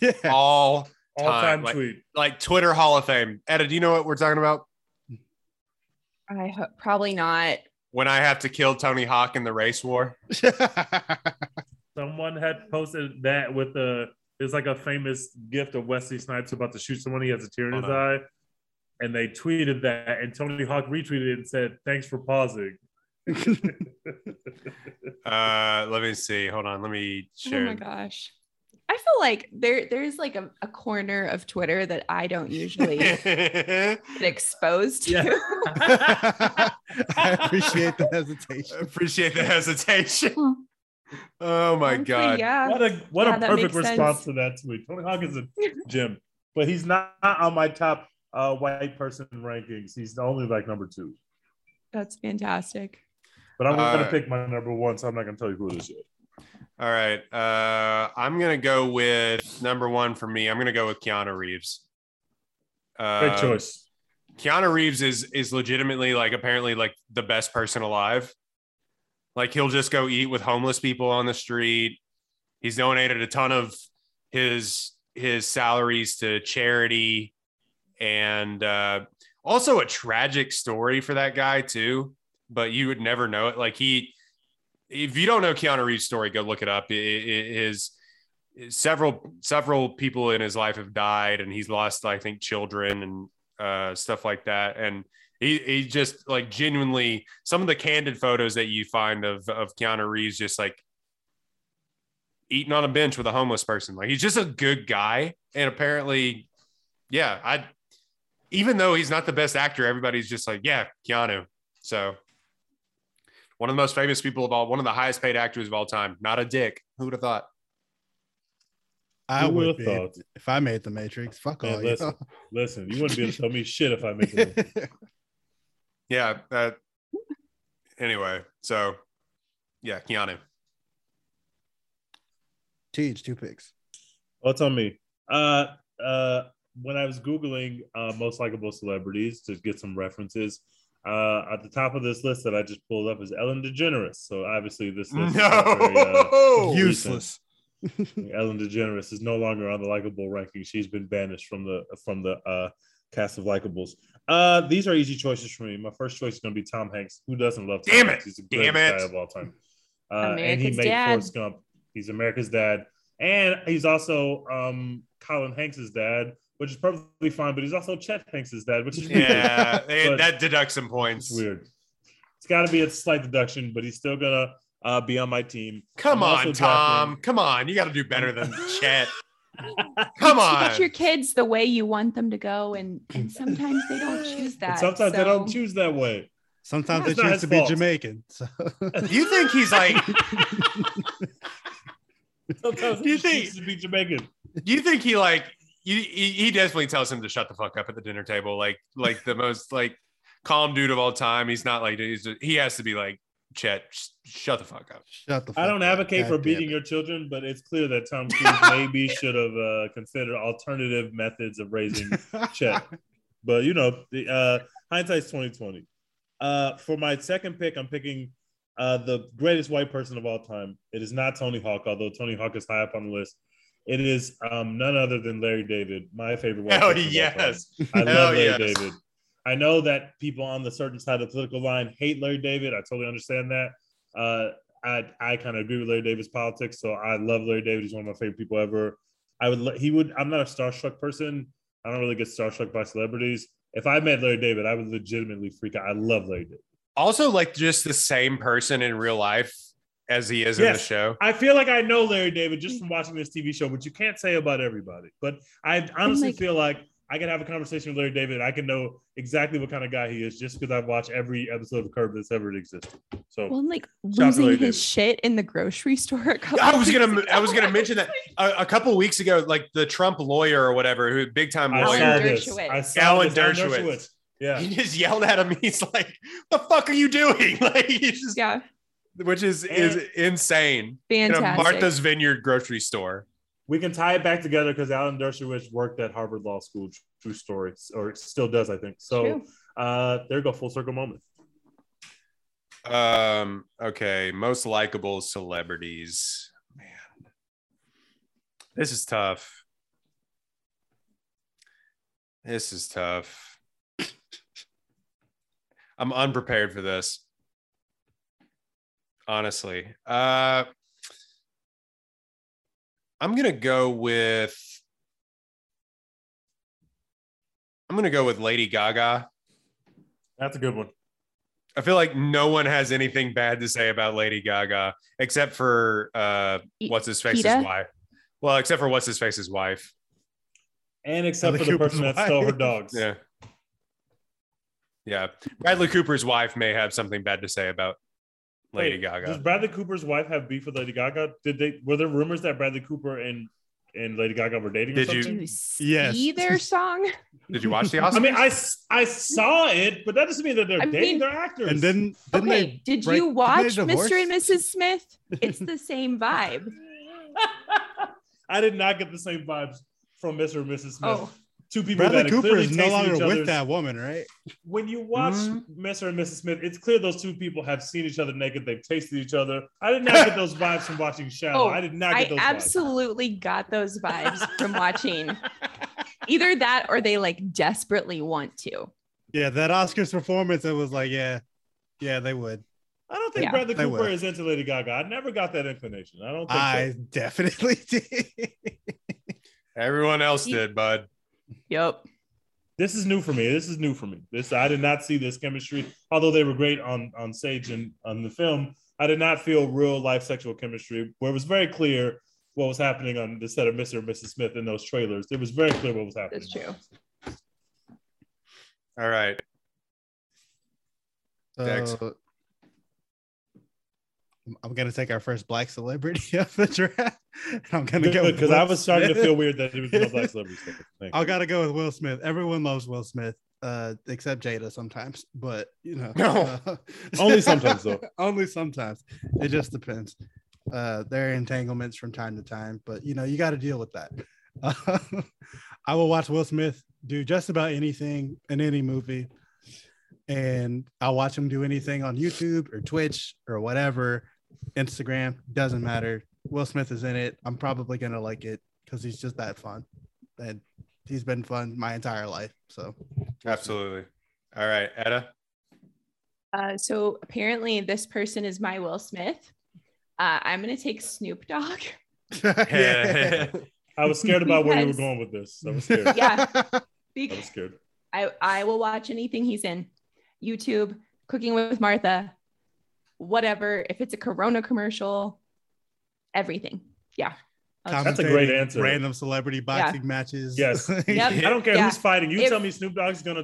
Yeah. All-time tweet. Like Twitter Hall of Fame. Etta, do you know what we're talking about? I probably not. When I have to kill Tony Hawk in the race war. Someone had posted that with it's like a famous gift of Wesley Snipes about to shoot someone. He has a tear in his eye. And they tweeted that. And Tony Hawk retweeted it and said, thanks for pausing. Let me see. Hold on. Let me share. Oh my gosh. I feel like there's like a corner of Twitter that I don't usually get exposed to. Yeah. I appreciate the hesitation. Oh my God. Yeah. What a perfect response to that tweet. Tony Hawk is a gem, but he's not on my top white person rankings. He's only like number 2. That's fantastic. But I'm going to pick my number 1, so I'm not going to tell you who it is yet. All right. I'm going to go with number 1 for me. I'm going to go with Keanu Reeves. Great choice. Keanu Reeves is legitimately like apparently like the best person alive. Like he'll just go eat with homeless people on the street. He's donated a ton of his salaries to charity. And also a tragic story for that guy too, but you would never know it. Like if you don't know Keanu Reeves' story, go look it up. Several people in his life have died, and he's lost, I think, children and stuff like that. And he just like genuinely, some of the candid photos that you find of Keanu Reeves just like eating on a bench with a homeless person. Like he's just a good guy, and apparently, even though he's not the best actor, everybody's just like, yeah, Keanu. So. One of the most famous people of all, one of the highest paid actors of all time. Not a dick. Who would have thought? I would have thought. If I made The Matrix, fuck all. Listen, you wouldn't be able to tell me shit if I made The Matrix. Yeah. Anyway, so yeah, Keanu. Teach, 2 picks. Well, it's on me. When I was Googling most likable celebrities to get some references, at the top of this list that I just pulled up is Ellen DeGeneres. So obviously this list is very, useless. Ellen DeGeneres is no longer on the likable ranking. She's been banished from the cast of likables. These are easy choices for me. My first choice is going to be Tom Hanks. Who doesn't love Tom Hanks? He's the greatest guy of all time. And he made Forrest Gump. He's America's dad. And he's also Colin Hanks' dad, which is perfectly fine, but he's also Chet Hanks' dad, which is weird. Yeah, that deducts some points. It's weird. It's got to be a slight deduction, but he's still going to be on my team. Come on, Tom. Come on. You got to do better than Chet. Come on. Teach your kids the way you want them to go, and sometimes they don't choose that. And sometimes they don't choose that way. Sometimes they choose to be Jamaican. So. You think he's like... Sometimes he chooses to be Jamaican. You think he like he definitely tells him to shut the fuck up at the dinner table, like the most like calm dude of all time. He's not like he has to be like, Chet, shut the fuck up. Shut the fuck up. I don't advocate for beating your children, but it's clear that Tom Cruise maybe should have considered alternative methods of raising Chet. But you know, the hindsight's 20/20. For my second pick, I'm picking the greatest white person of all time. It is not Tony Hawk, although Tony Hawk is high up on the list. It is none other than Larry David, my favorite white person. Yes. I love Larry David. I know that people on the certain side of the political line hate Larry David. I totally understand that. I kind of agree with Larry David's politics, so I love Larry David. He's one of my favorite people ever. I'm not a starstruck person. I don't really get starstruck by celebrities. If I met Larry David, I would legitimately freak out. I love Larry David. Also, like, just the same person in real life as he is in the show. I feel like I know Larry David just from watching this TV show, which you can't say about everybody. But I honestly feel like I can have a conversation with Larry David and I can know exactly what kind of guy he is just because I've watched every episode of Curb that's ever existed. So, well, I'm like losing his shit in the grocery store. I was gonna mention that a couple weeks ago, like the Trump lawyer or whatever, who big time lawyer, Alan Dershowitz. Yeah, he just yelled at him. He's like, "The fuck are you doing?" Like, he's just which is insane. Fantastic. In a Martha's Vineyard grocery store. We can tie it back together because Alan Dershowitz worked at Harvard Law School. True story, or still does, I think. So there you go, full circle moment. Okay, most likable celebrities. Man, this is tough. This is tough. I'm unprepared for this, honestly. I'm going to go with Lady Gaga. That's a good one. I feel like no one has anything bad to say about Lady Gaga except for what's his face's wife. And except for the person that stole her dogs. Yeah. Yeah. Bradley Cooper's wife may have something bad to say about Lady Gaga. Does Bradley Cooper's wife have beef with Lady Gaga? Were there rumors that Bradley Cooper and Lady Gaga were dating? Did you see their song? Did you watch the Oscars? I mean, I saw it, but that doesn't mean that they're dating. They're actors. And then did you watch Mr. and Mrs. Smith? It's the same vibe. I did not get the same vibes from Mr. and Mrs. Smith. Oh. Two people. Bradley Cooper is no longer with that woman, right? When you watch Mr. and Mrs. Smith, it's clear those two people have seen each other naked. They've tasted each other. I did not get those vibes from watching Shallow. I did not get those vibes. I absolutely got those vibes from watching either that or they like desperately want to. Yeah, that Oscars performance, it was like, yeah, they would. I don't think Bradley Cooper is into Lady Gaga. I never got that inclination. I don't think I definitely did. Everyone else did, bud. Yep. This is new for me. I did not see this chemistry. Although they were great on stage and on the film, I did not feel real life sexual chemistry where it was very clear what was happening on the set of Mr. and Mrs. Smith in those trailers. It was very clear what was happening. That's true. All right. So, I'm going to take our first black celebrity of the draft. I'm going to go because I was starting to feel weird that it was no black celebrity. I got to go with Will Smith. Everyone loves Will Smith, except Jada sometimes, but you know, only sometimes though. Only sometimes. It just depends. There are entanglements from time to time, but you know, you got to deal with that. I will watch Will Smith do just about anything in any movie. And I'll watch him do anything on YouTube or Twitch or whatever. Instagram, doesn't matter. Will Smith is in it. I'm probably going to like it because he's just that fun. And he's been fun my entire life. So absolutely. All right, Etta. So apparently this person is my Will Smith. I'm going to take Snoop Dogg. I was scared about where you were going with this. I was scared. Yeah. I will watch anything he's in. YouTube, Cooking with Martha, whatever. If it's a Corona commercial, everything. Yeah. That's a great answer. Random celebrity boxing matches. Yes. Yep. I don't care who's fighting. You tell me Snoop Dogg's gonna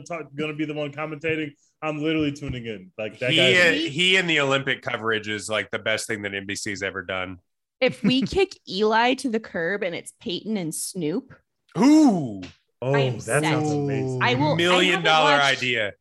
be the one commentating. I'm literally tuning in. Like that guy. He and the Olympic coverage is like the best thing that NBC's ever done. If we kick Eli to the curb and it's Peyton and Snoop. Ooh. Oh, that sounds amazing. $1 million idea.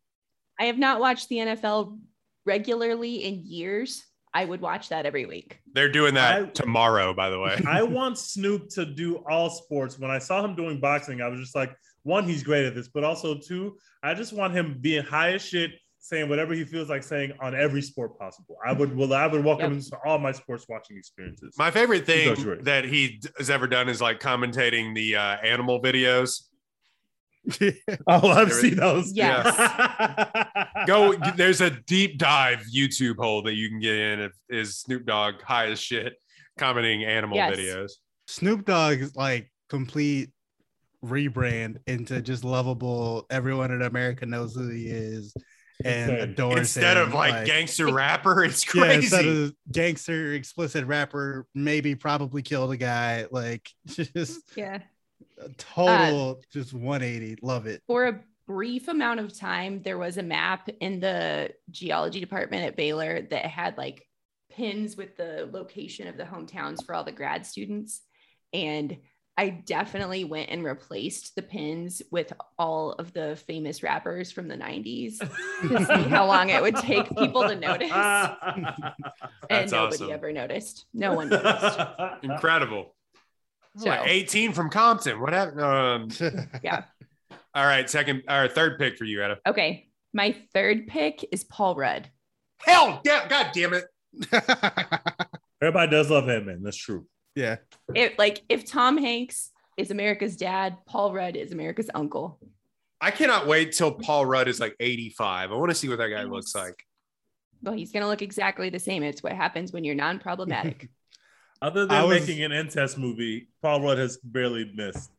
I have not watched the NFL regularly in years. I would watch that every week. They're doing that tomorrow, by the way. I want Snoop to do all sports. When I saw him doing boxing, I was just like, one, he's great at this, but also two, I just want him being high as shit, saying whatever he feels like saying on every sport possible. I would welcome him to all my sports watching experiences. My favorite thing that he has ever done is like commentating the animal videos. Yeah. Oh, I've seen those. Yes. Yeah. Go. There's a deep dive YouTube hole that you can get in. Is Snoop Dogg high as shit commenting animal videos? Snoop Dogg is like complete rebrand into just lovable. Everyone in America knows who he is and adores instead him. Of like gangster rapper. It's crazy. Yeah, instead of gangster explicit rapper, maybe probably killed a guy. Like just a total just 180. Love it. For a brief amount of time, there was a map in the geology department at Baylor that had like pins with the location of the hometowns for all the grad students, and I definitely went and replaced the pins with all of the famous rappers from the 90s to see how long it would take people to notice. And nobody ever noticed. No one noticed. Incredible. So, 18 from Compton. What happened? Yeah. All right. Third pick for you, Etta. Okay. My third pick is Paul Rudd. Hell yeah. God damn it. Everybody does love him, man. That's true. Yeah. If Tom Hanks is America's dad, Paul Rudd is America's uncle. I cannot wait till Paul Rudd is like 85. I want to see what that guy looks like. Well, he's going to look exactly the same. It's what happens when you're non-problematic. Other than making an incest movie, Paul Rudd has barely missed.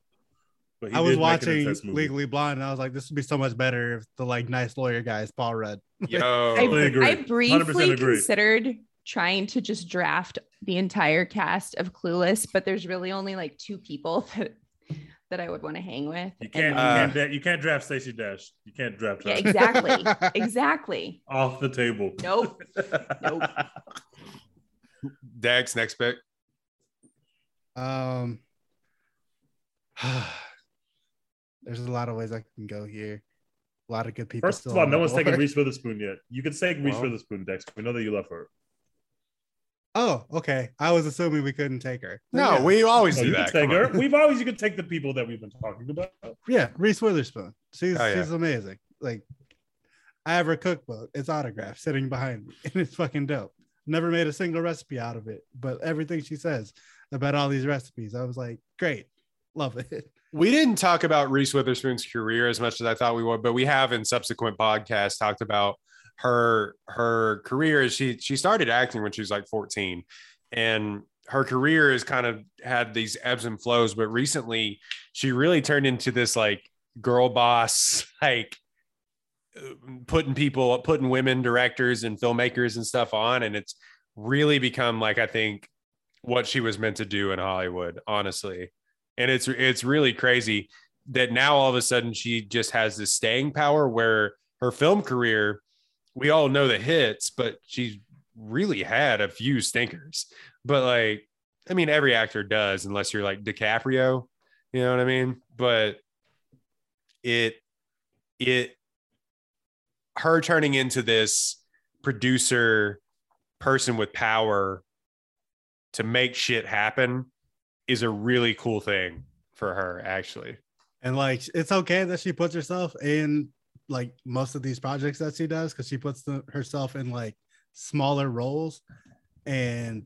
But I was watching Legally Blonde, and I was like, this would be so much better if the nice lawyer guy is Paul Rudd. Yo, I briefly considered trying to just draft the entire cast of Clueless, but there's really only two people that I would want to hang with. You can't draft Stacey Dash. You can't draft her. Yeah, exactly. Off the table. Nope. Dax, next pick. There's a lot of ways I can go here. A lot of good people. First of all, no one's taking Reese Witherspoon yet. You can take Reese Witherspoon, Dax. We know that you love her. Oh, okay. I was assuming we couldn't take her. No, we always do that. Take her. You can take the people that we've been talking about. Yeah, Reese Witherspoon. She's amazing. I have her cookbook. It's autographed sitting behind me, and it's fucking dope. Never made a single recipe out of it, but everything she says about all these recipes, I was like, great, love it. We didn't talk about Reese Witherspoon's career as much as I thought we would, but we have in subsequent podcasts talked about her career. She started acting when she was 14, and her career has kind of had these ebbs and flows, but recently she really turned into this girl boss, putting women directors and filmmakers and stuff on, and it's really become I think what she was meant to do in Hollywood, honestly. And it's really crazy that now all of a sudden she just has this staying power where her film career, we all know the hits, but she's really had a few stinkers. But I mean, every actor does, unless you're DiCaprio, you know what I mean? But her turning into this producer person with power to make shit happen is a really cool thing for her, actually. And it's okay that she puts herself in most of these projects that she does, because she puts herself in smaller roles, and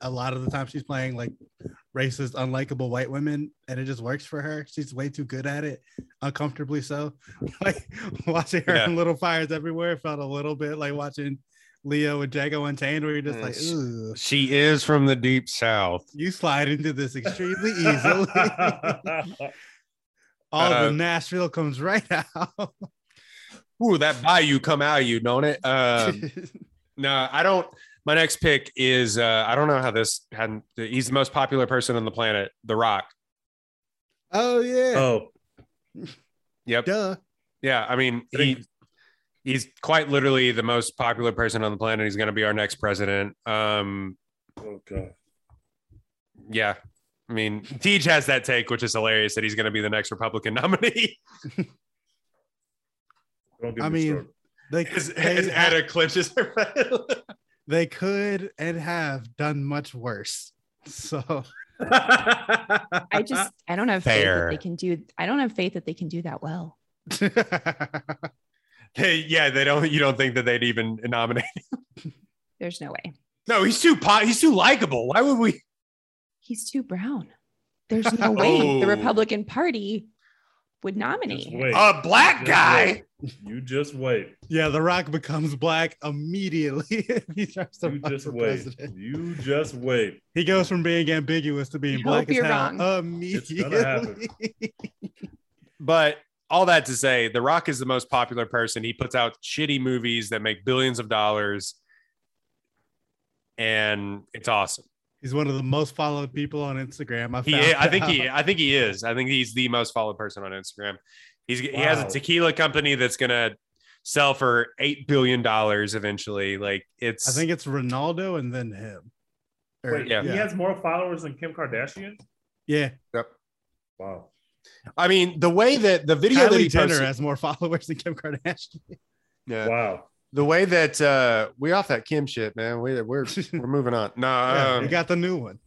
a lot of the time she's playing racist, unlikable white women, and it just works for her. She's way too good at it, uncomfortably so. Watching her in Little Fires Everywhere felt a little bit like watching Leo with Django Unchained, where you're just ooh. She is from the deep south. You slide into this extremely easily. All the Nashville comes right out. Ooh, that bayou come out of you, don't it? No, I don't. My next pick is, I don't know how this hadn't, he's the most popular person on the planet, The Rock. Oh, yeah. Oh. Yep. Duh. Yeah, I mean, he's quite literally the most popular person on the planet. He's going to be our next president. Oh, God. Yeah. I mean, Deej has that take, which is hilarious, that he's going to be the next Republican nominee. I mean, his ad eclipses. They could and have done much worse. So I don't have faith that they can do. I don't have faith that they can do that well. They don't. You don't think that they'd even nominate him? There's no way. No, he's too likable. Why would we? He's too brown. There's no way the Republican Party would nominate a black guy. You just wait. Yeah, The Rock becomes black immediately. He starts to president. You just wait. He goes from being ambiguous to being black as hell immediately. It's gonna happen. But all that to say, The Rock is the most popular person. He puts out shitty movies that make billions of dollars, and it's awesome. He's one of the most followed people on Instagram. I think he is. I think he's the most followed person on Instagram. He has a tequila company that's gonna sell for $8 billion eventually. Like I think it's Ronaldo and then him. He has more followers than Kim Kardashian. Yeah. Yep. Wow. I mean, the way that the video that he posted has more followers than Kim Kardashian. Yeah. Wow. The way that we off that Kim shit, man. We're moving on. No, we got the new one.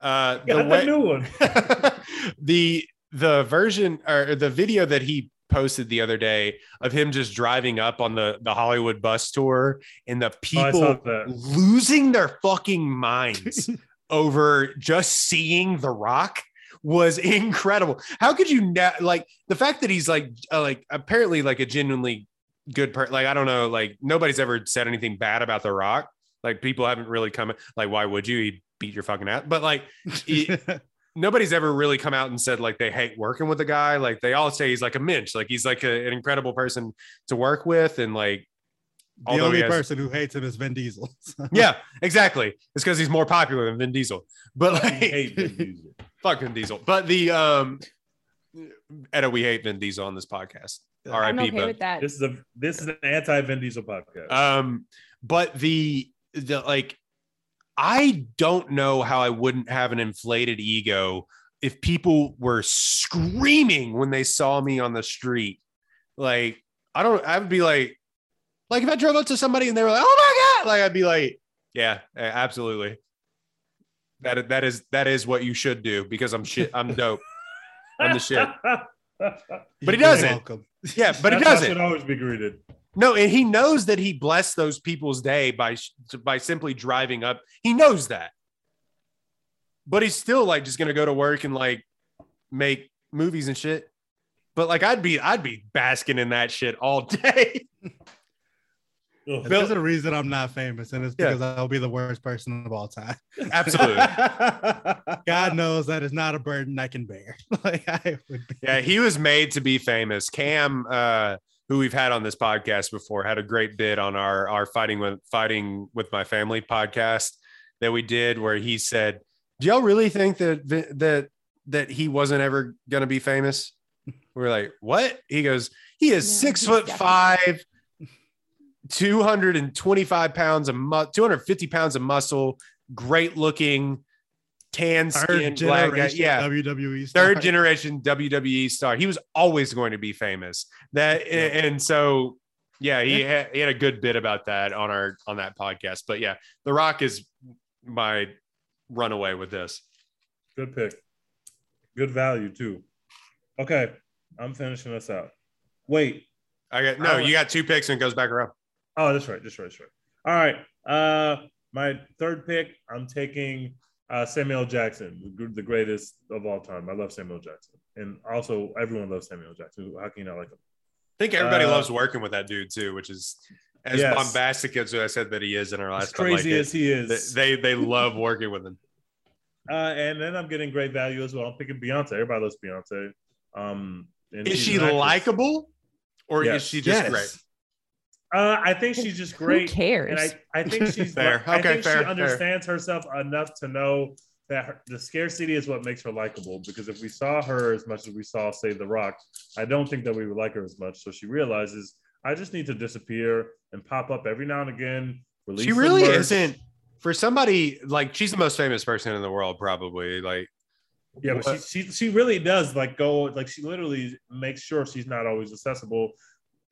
The version or the video that he posted the other day of him just driving up on the Hollywood bus tour and the people losing their fucking minds over just seeing The Rock was incredible. How could you like the fact that he's like apparently like a genuinely good person? Like, I don't know, like nobody's ever said anything bad about The Rock. Like people haven't really come, like, why would you? He'd beat your fucking ass. But like nobody's ever really come out and said like they hate working with the guy. Like they all say he's like a mensch, like he's like an incredible person to work with. And like the only person who hates him is Vin Diesel. So. Yeah, exactly. It's because he's more popular than Vin Diesel. But like, hate Vin Diesel. Fuck Vin Diesel. But the Edda, we hate Vin Diesel on this podcast. I'm okay with that. This is an anti Vin Diesel podcast. But the like, I don't know how I wouldn't have an inflated ego if people were screaming when they saw me on the street. Like I would be like if I drove up to somebody and they were like, "Oh my God!" Like I'd be like, "Yeah, absolutely. That is what you should do because I'm shit. I'm dope. I'm the shit." But he doesn't. Welcome. Yeah, but he doesn't. Should always be greeted. No, and he knows that he blessed those people's day by simply driving up. He knows that, but he's still like just gonna go to work and like make movies and shit. But like I'd be basking in that shit all day. There's a reason I'm not famous, and it's because I'll be the worst person of all time. Absolutely. God knows that is not a burden I can bear. Like I would be. Yeah, he was made to be famous. Cam, who we've had on this podcast before, had a great bit on our Fighting with My Family podcast that we did, where he said, "Do y'all really think that he wasn't ever going to be famous?" We're like, "What?" He goes, "He is 6'5". 225 pounds, 250 pounds of muscle, great looking, tan skin, black guy. Yeah, WWE star. Third generation WWE star. He was always going to be famous." And so, yeah, he had a good bit about that on that podcast. But yeah, The Rock is my runaway with this. Good pick, good value too. Okay, I'm finishing this out. Wait, you got two picks and it goes back around. Oh, that's right. All right. My third pick, I'm taking Samuel Jackson, the greatest of all time. I love Samuel Jackson. And also, everyone loves Samuel Jackson. How can you not like him? I think everybody loves working with that dude, too, which is as bombastic as I said that he is in our last podcast. As crazy as he is. They love working with him. And then I'm getting great value as well. I'm picking Beyonce. Everybody loves Beyonce. Is she likable? Or is she just great? I think she's just great. Who cares? And I think she's fair. She understands herself enough to know that the scarcity is what makes her likable. Because if we saw her as much as we saw, say, The Rock, I don't think that we would like her as much. So she realizes, I just need to disappear and pop up every now and again. She really isn't for somebody like, she's the most famous person in the world, probably. Like, yeah, but she really does like go, like she literally makes sure she's not always accessible.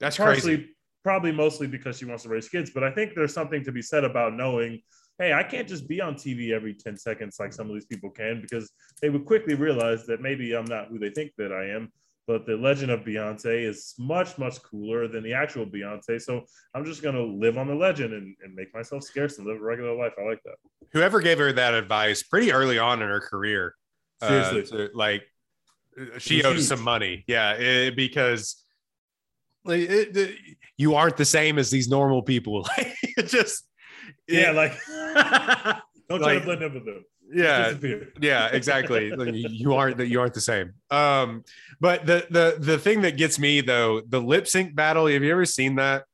That's crazy. Probably mostly because she wants to raise kids, but I think there's something to be said about knowing, hey, I can't just be on TV every 10 seconds like some of these people can, because they would quickly realize that maybe I'm not who they think that I am. But the legend of Beyonce is much, much cooler than the actual Beyonce. So I'm just going to live on the legend and make myself scarce and live a regular life. I like that. Whoever gave her that advice pretty early on in her career, seriously, like she owes some money. Yeah, because you aren't the same as these normal people. It just... Yeah, like don't try to blend in with them. Yeah, yeah, exactly. You aren't the same. But the thing that gets me though, the lip sync battle. Have you ever seen that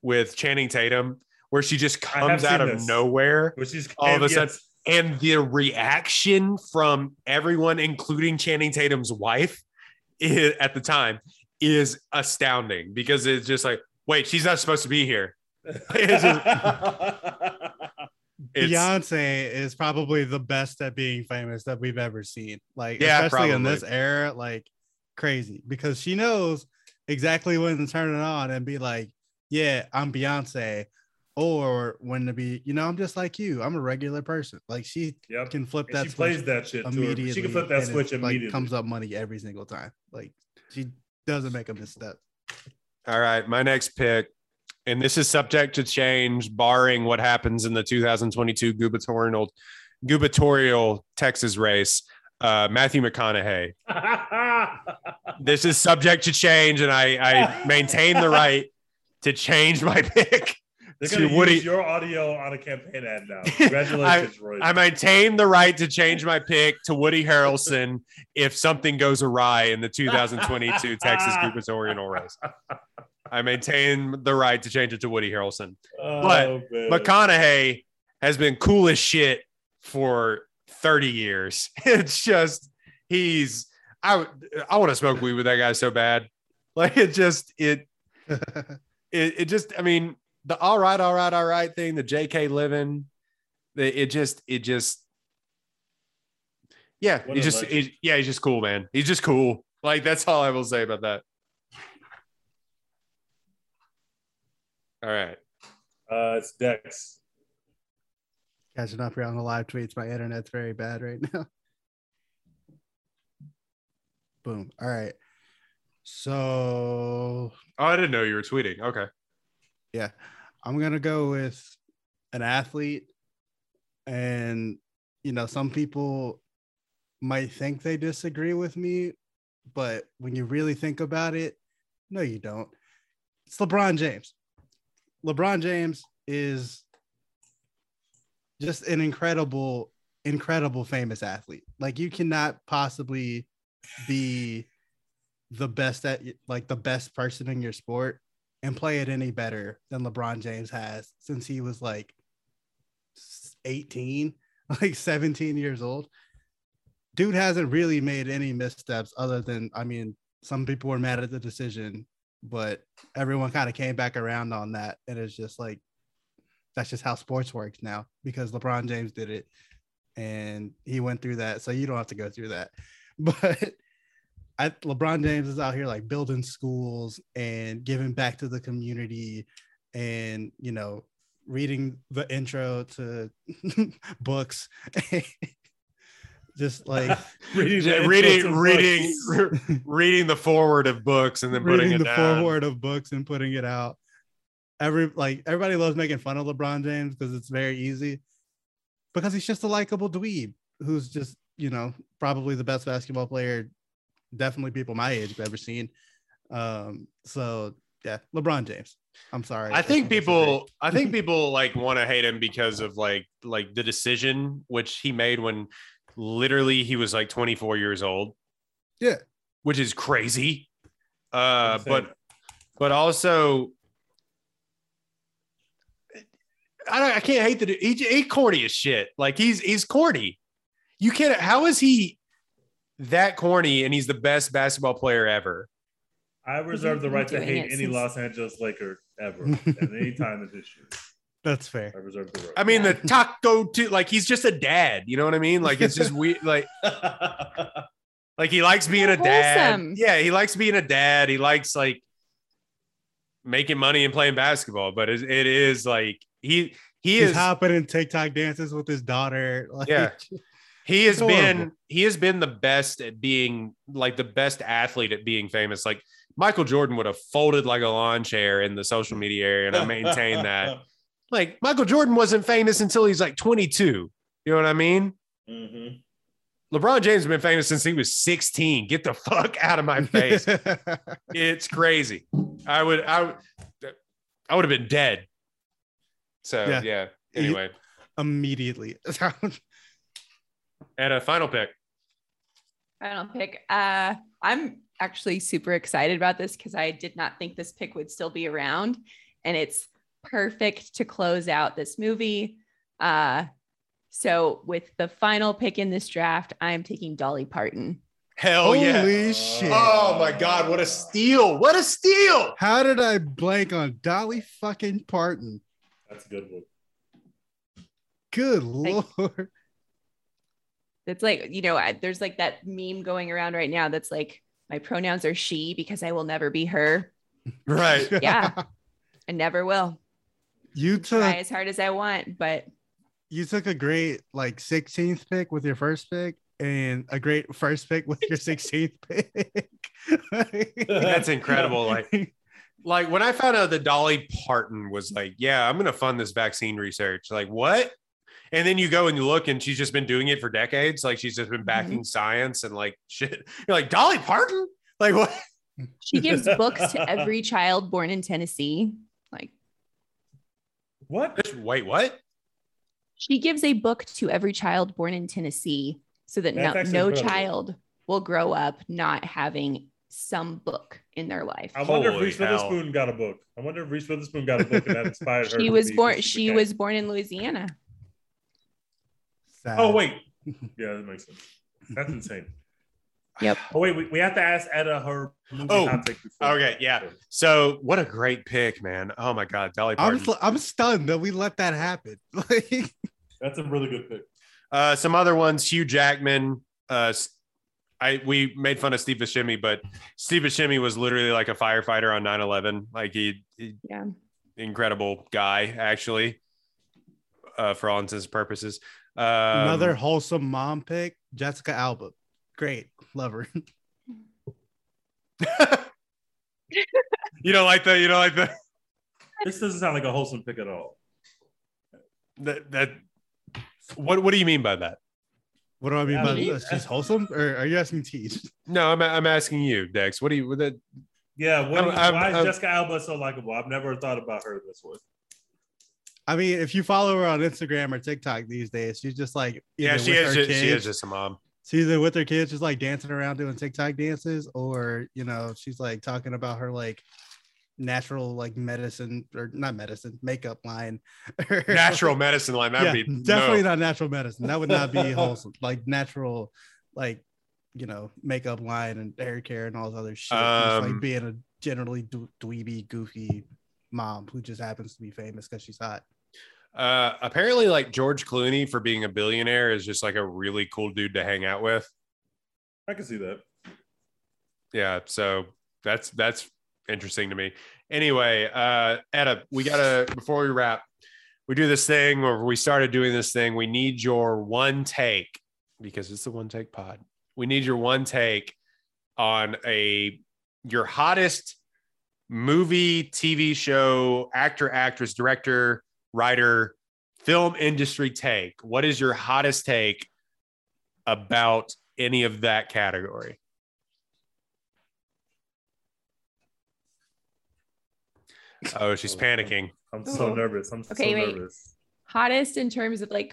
with Channing Tatum, where she just comes out of nowhere, all of a sudden, and the reaction from everyone, including Channing Tatum's wife, at the time, is astounding because it's just like, wait, she's not supposed to be here. Beyonce is probably the best at being famous that we've ever seen, like, yeah, especially probably in this era, like crazy, because she knows exactly when to turn it on and be like, yeah, I'm Beyonce, or when to be, you know, I'm just like you, I'm a regular person. Like she can flip that switch. She plays that shit immediately. She can flip that switch immediately. Like, comes up money every single time. Like she doesn't make a misstep. All right, my next pick. And this is subject to change, barring what happens in the 2022 gubernatorial Texas race. Matthew McConaughey. This is subject to change, and I maintain the right to change my pick. They're going to use your audio on a campaign ad now. Congratulations, Roy. I maintain the right to change my pick to Woody Harrelson if something goes awry in the 2022 Texas gubernatorial race. I maintain the right to change it to Woody Harrelson. Oh, but man, McConaughey has been cool as shit for 30 years. It's just, I want to smoke weed with that guy so bad. Like I mean, the all right thing, the JK living, he's just cool, man. He's just cool. Like, that's all I will say about that. All right. It's Dex. Catching up here on the live tweets. My internet's very bad right now. Boom. All right. So. Oh, I didn't know you were tweeting. Okay. Yeah. I'm going to go with an athlete. And, you know, some people might think they disagree with me, but when you really think about it, no, you don't. It's LeBron James. LeBron James is just an incredible, incredible famous athlete. Like, you cannot possibly be the best person in your sport and play it any better than LeBron James has since he was like 17 years old. Dude hasn't really made any missteps other than, I mean, some people were mad at the decision, but everyone kind of came back around on that. And it's just like, that's just how sports works now, because LeBron James did it and he went through that. So you don't have to go through that. But LeBron James is out here like building schools and giving back to the community and, you know, reading the intro to books. Just like reading the forward of books and then putting it down. Reading the forward of books and putting it out. Everybody loves making fun of LeBron James because it's very easy, because he's just a likable dweeb who's just, you know, probably the best basketball player, definitely people my age have ever seen. So yeah, LeBron James. I'm sorry. I think people like want to hate him because of like the decision which he made when. Literally, he was like 24 years old. Yeah, which is crazy. But also, I can't hate the dude. He corny as shit. Like he's corny. You can't. How is he that corny? And he's the best basketball player ever. I reserve the right to hate any Los Angeles Laker ever at any time in history. That's fair. I reserve the right. I mean, the taco too. Like, he's just a dad. You know what I mean? Like, it's just weird. Like he likes being a dad. Awesome. Yeah, he likes being a dad. He likes like making money and playing basketball. But it is like he's hopping in TikTok dances with his daughter. Like, yeah, he has been the best at being like the best athlete at being famous. Like Michael Jordan would have folded like a lawn chair in the social media area, and I maintain that. Like, Michael Jordan wasn't famous until he's like 22. You know what I mean? Mm-hmm. LeBron James has been famous since he was 16. Get the fuck out of my face. It's crazy. I would have been dead. So, yeah. Anyway. Immediately. And a final pick. Final pick. I'm actually super excited about this because I did not think this pick would still be around. And it's perfect to close out this movie. So with the final pick in this draft, I'm taking Dolly Parton. Hell yeah. Holy shit. Oh my God. What a steal. What a steal. How did I blank on Dolly fucking Parton? That's a good one. Good Lord. Like, it's like, you know, there's like that meme going around right now. That's like, my pronouns are she because I will never be her. Right. Yeah. I never will. You took try as hard as I want, but you took a great like 16th pick with your first pick and a great first pick with your 16th pick. That's incredible. Like when I found out that Dolly Parton was like, yeah, I'm going to fund this vaccine research. Like, what? And then you go and you look and she's just been doing it for decades. Like, she's just been backing science and like shit. You're like, Dolly Parton? Like, what? She gives books to every child born in Tennessee. Like, what? Wait, what? She gives a book to every child born in Tennessee so that no child will grow up not having some book in their life. I wonder if Reese Witherspoon got a book. I wonder if Reese Witherspoon got a book and that inspired her. She was born in Louisiana. Sad. Oh, wait. Yeah, that makes sense. That's insane. Yep. Oh, wait, we have to ask Etta her movie context before. Okay, yeah. So what a great pick, man. Oh, my God. Dolly Parton. I'm stunned that we let that happen. That's a really good pick. Some other ones, Hugh Jackman. We made fun of Steve Buscemi, but Steve Buscemi was literally like a firefighter on 9/11. Like, he incredible guy, actually, for all intents and purposes. Another wholesome mom pick, Jessica Alba. Great, love her. You don't like that. This doesn't sound like a wholesome pick at all. What do you mean by that? What do I mean by that? She's wholesome, or are you asking Teach? No, I'm asking you, Dex. What do you with that? Yeah, why is Jessica Alba so likable? I've never thought about her this way. I mean, if you follow her on Instagram or TikTok these days, she's just like, she is just a mom. She's either with her kids, just like dancing around doing TikTok dances, or, you know, she's like talking about her like natural, like medicine or not medicine, makeup line. Natural medicine line. That'd be definitely not natural medicine. That would not be wholesome. Like natural, like, you know, makeup line and hair care and all this other shit. Just like being a generally dweeby, goofy mom who just happens to be famous because she's hot. Apparently, like, George Clooney, for being a billionaire, is just like a really cool dude to hang out with. I can see that. Yeah, so that's interesting to me. Anyway, Etta, we gotta, before we wrap, we do this thing, or we started doing this thing. We need your one take, because it's the One Take Pod. We need your one take on your hottest movie, TV show, actor, actress, director, writer, film industry take. What is your hottest take about any of that category? Oh, she's panicking. I'm so nervous. I'm so nervous. Hottest in terms of like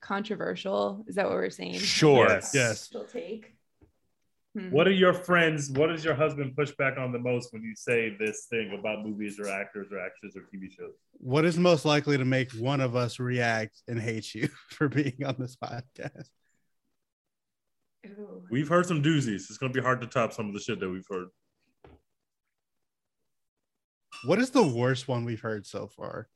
controversial? Is that what we're saying? Sure. Yes. Take. What are your friends? What does your husband push back on the most when you say this thing about movies or actors or actresses or TV shows? What is most likely to make one of us react and hate you for being on this podcast? Ew. We've heard some doozies. It's going to be hard to top some of the shit that we've heard. What is the worst one we've heard so far?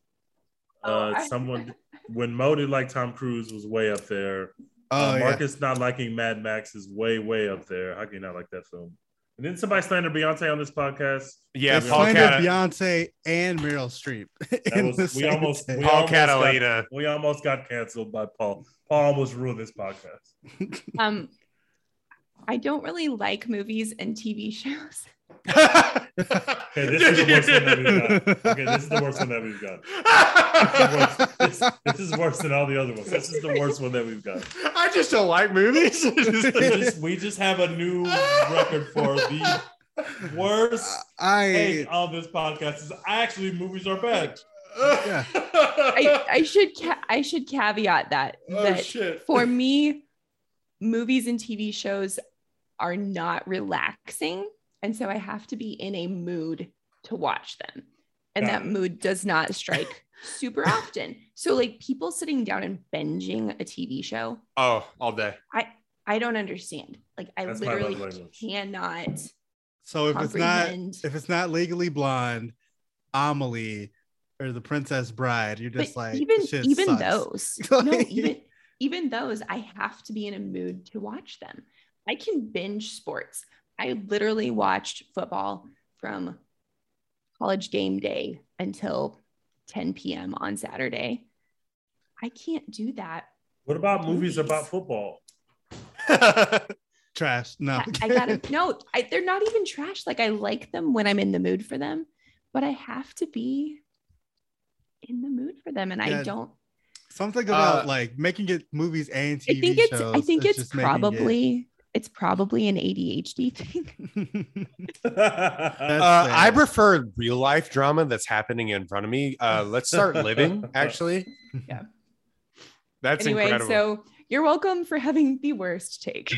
Someone when Mo did like Tom Cruise was way up there. Marcus not liking Mad Max is way, way up there. How can you not like that film? And then somebody slandered Beyonce on this podcast. Yeah, Paul slandered Beyonce and Meryl Streep. We almost got canceled by Paul. Paul almost ruined this podcast. I don't really like movies and TV shows. This is the worst one that we've got. This is worse than all the other ones. This is the worst one that we've got. I just don't like movies. we just have a new record for the worst take on this podcast is actually movies are bad. Yeah. I should caveat that for me, movies and TV shows are not relaxing. And so I have to be in a mood to watch them. And that mood does not strike super often. So like people sitting down and binging a TV show. Oh, all day. I don't understand. Like that's literally cannot. So if it's not Legally Blonde, Amelie, or The Princess Bride, you're just like even those. No, even those, I have to be in a mood to watch them. I can binge sports. I literally watched football from college game day until 10 p.m. on Saturday. I can't do that. What about movies about football? Trash. No. They're not even trash. Like I like them when I'm in the mood for them, but I have to be in the mood for them. And I don't. Something about like making it movies and TV shows. I think it's probably... It's probably an ADHD thing. I prefer real life drama that's happening in front of me. Let's Start Living, actually. Yeah. That's incredible. So you're welcome for having the worst take.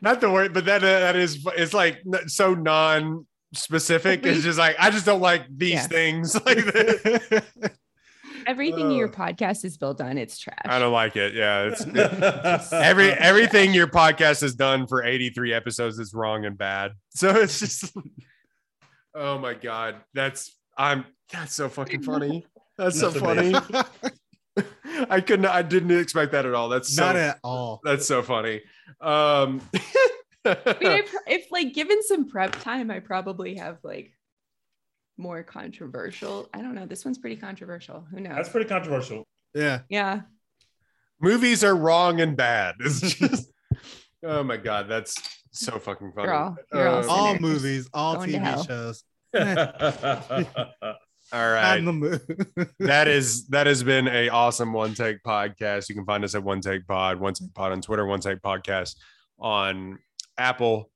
Not the worst, but that is, it's like so non-specific. It's just like, I just don't like these things. Like this. Everything your podcast is built on, it's trash. I don't like it. Yeah, it's everything your podcast has done for 83 episodes is wrong and bad. So it's just, oh my god, that's so fucking funny. That's so funny. I didn't expect that at all. That's not so, at all. That's so funny. I mean, if like given some prep time, I probably have like. More controversial. I don't know. This one's pretty controversial. Who knows? That's pretty controversial. Yeah. Yeah. Movies are wrong and bad. It's just, oh my god, that's so fucking funny. All movies, all TV shows. All right. That has been an awesome One Take Podcast. You can find us at One Take Pod, One Take Pod on Twitter, One Take Podcast on Apple,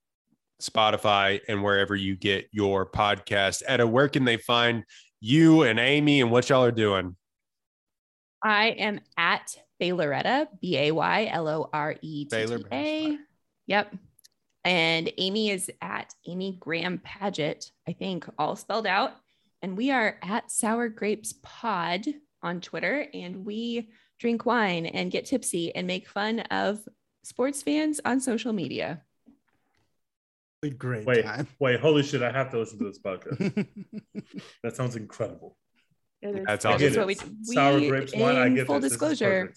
Spotify, and wherever you get your podcast. Etta, where can they find you and Amy and what y'all are doing? I am at Bayloretta, Bayloretta. Yep. And Amy is at Amy Graham Paget, I think, all spelled out. And we are at Sour Grapes Pod on Twitter. And we drink wine and get tipsy and make fun of sports fans on social media. Great. Wait, holy shit, I have to listen to this podcast. That sounds incredible. That's awesome. What we Sour Grapes Wine, I get full disclosure.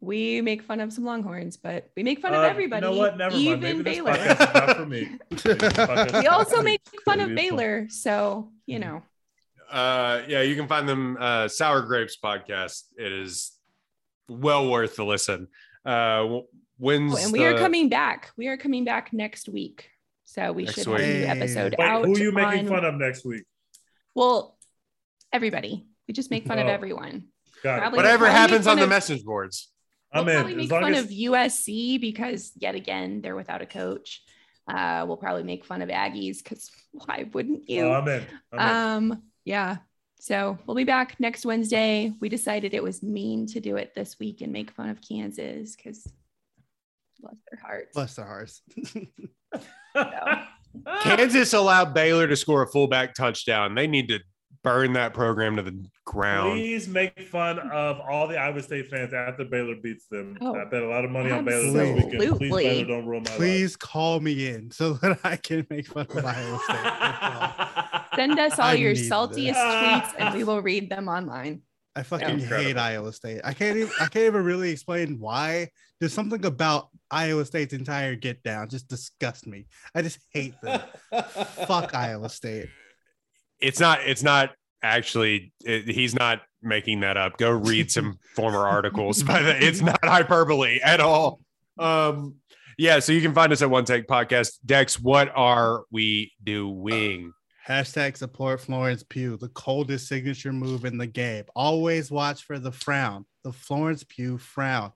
We make fun of some Longhorns, but we make fun of everybody. You know what? Never mind. Even Baylor. Not for me. We also make fun of Baylor, so you know. Yeah, you can find them Sour Grapes Podcast. It is well worth the listen. Are coming back. We are coming back next week. So we should have a new episode out. Who are you making fun of next week? Well, everybody. We just make fun of everyone. Whatever happens on the message boards. We'll probably make fun of USC because yet again, they're without a coach. We'll probably make fun of Aggies because why wouldn't you? Oh, I'm in. Yeah. So we'll be back next Wednesday. We decided it was mean to do it this week and make fun of Kansas because bless their hearts. Bless their hearts. No. Kansas allowed Baylor to score a fullback touchdown. They need to burn that program to the ground. Please make fun of all the Iowa State fans after Baylor beats them. I bet a lot of money on Baylor this weekend. Please, Baylor, don't ruin my life. Please call me in so that I can make fun of Iowa State. Send us all your saltiest tweets and we will read them online. I fucking hate Iowa State. I can't even really explain why. There's something about Iowa State's entire get down just disgusts me. I just hate them. Fuck Iowa State. It's not actually. He's not making that up. Go read some former articles. But it's not hyperbole at all. Yeah. So you can find us at One Take Podcast. Dex, what are we doing? #support Florence Pugh, the coldest signature move in the game. Always watch for the frown, the Florence Pugh frown.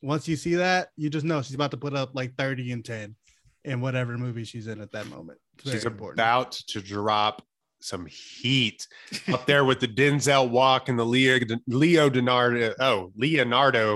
Once you see that, you just know she's about to put up like 30 and 10 in whatever movie she's in at that moment. She's about to drop some heat up there with the Denzel Walk and the Leonardo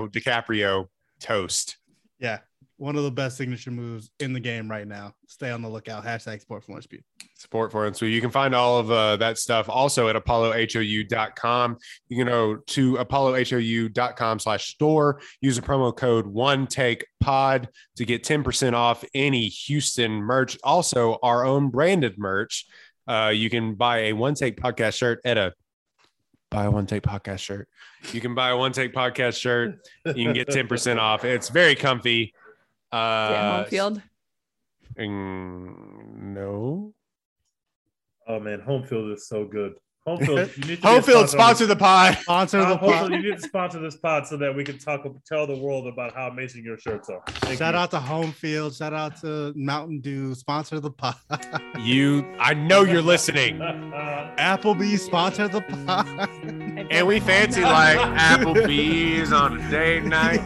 DiCaprio toast. Yeah. One of the best signature moves in the game right now. Stay on the lookout. #SportFlorence Pugh. Support Florence Pugh. You can find all of that stuff also at apollohou.com. You can go to apollohou.com/store. Use the promo code OneTakePod to get 10% off any Houston merch. Also, our own branded merch. You can buy a One Take Podcast shirt at a buy a One Take Podcast shirt. You can buy a One Take Podcast shirt. You can get 10% off. It's very comfy. Homefield? No. Oh man, Homefield is so good. Homefield, you need to Homefield sponsor the pod. You need to sponsor this pod so that we can tell the world about how amazing your shirts are. Shout out to Homefield. Shout out to Mountain Dew. Sponsor the pod. I know you're listening. Applebee's sponsor the pod. And we fancy like Applebee's on a date night.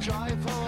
Drive home.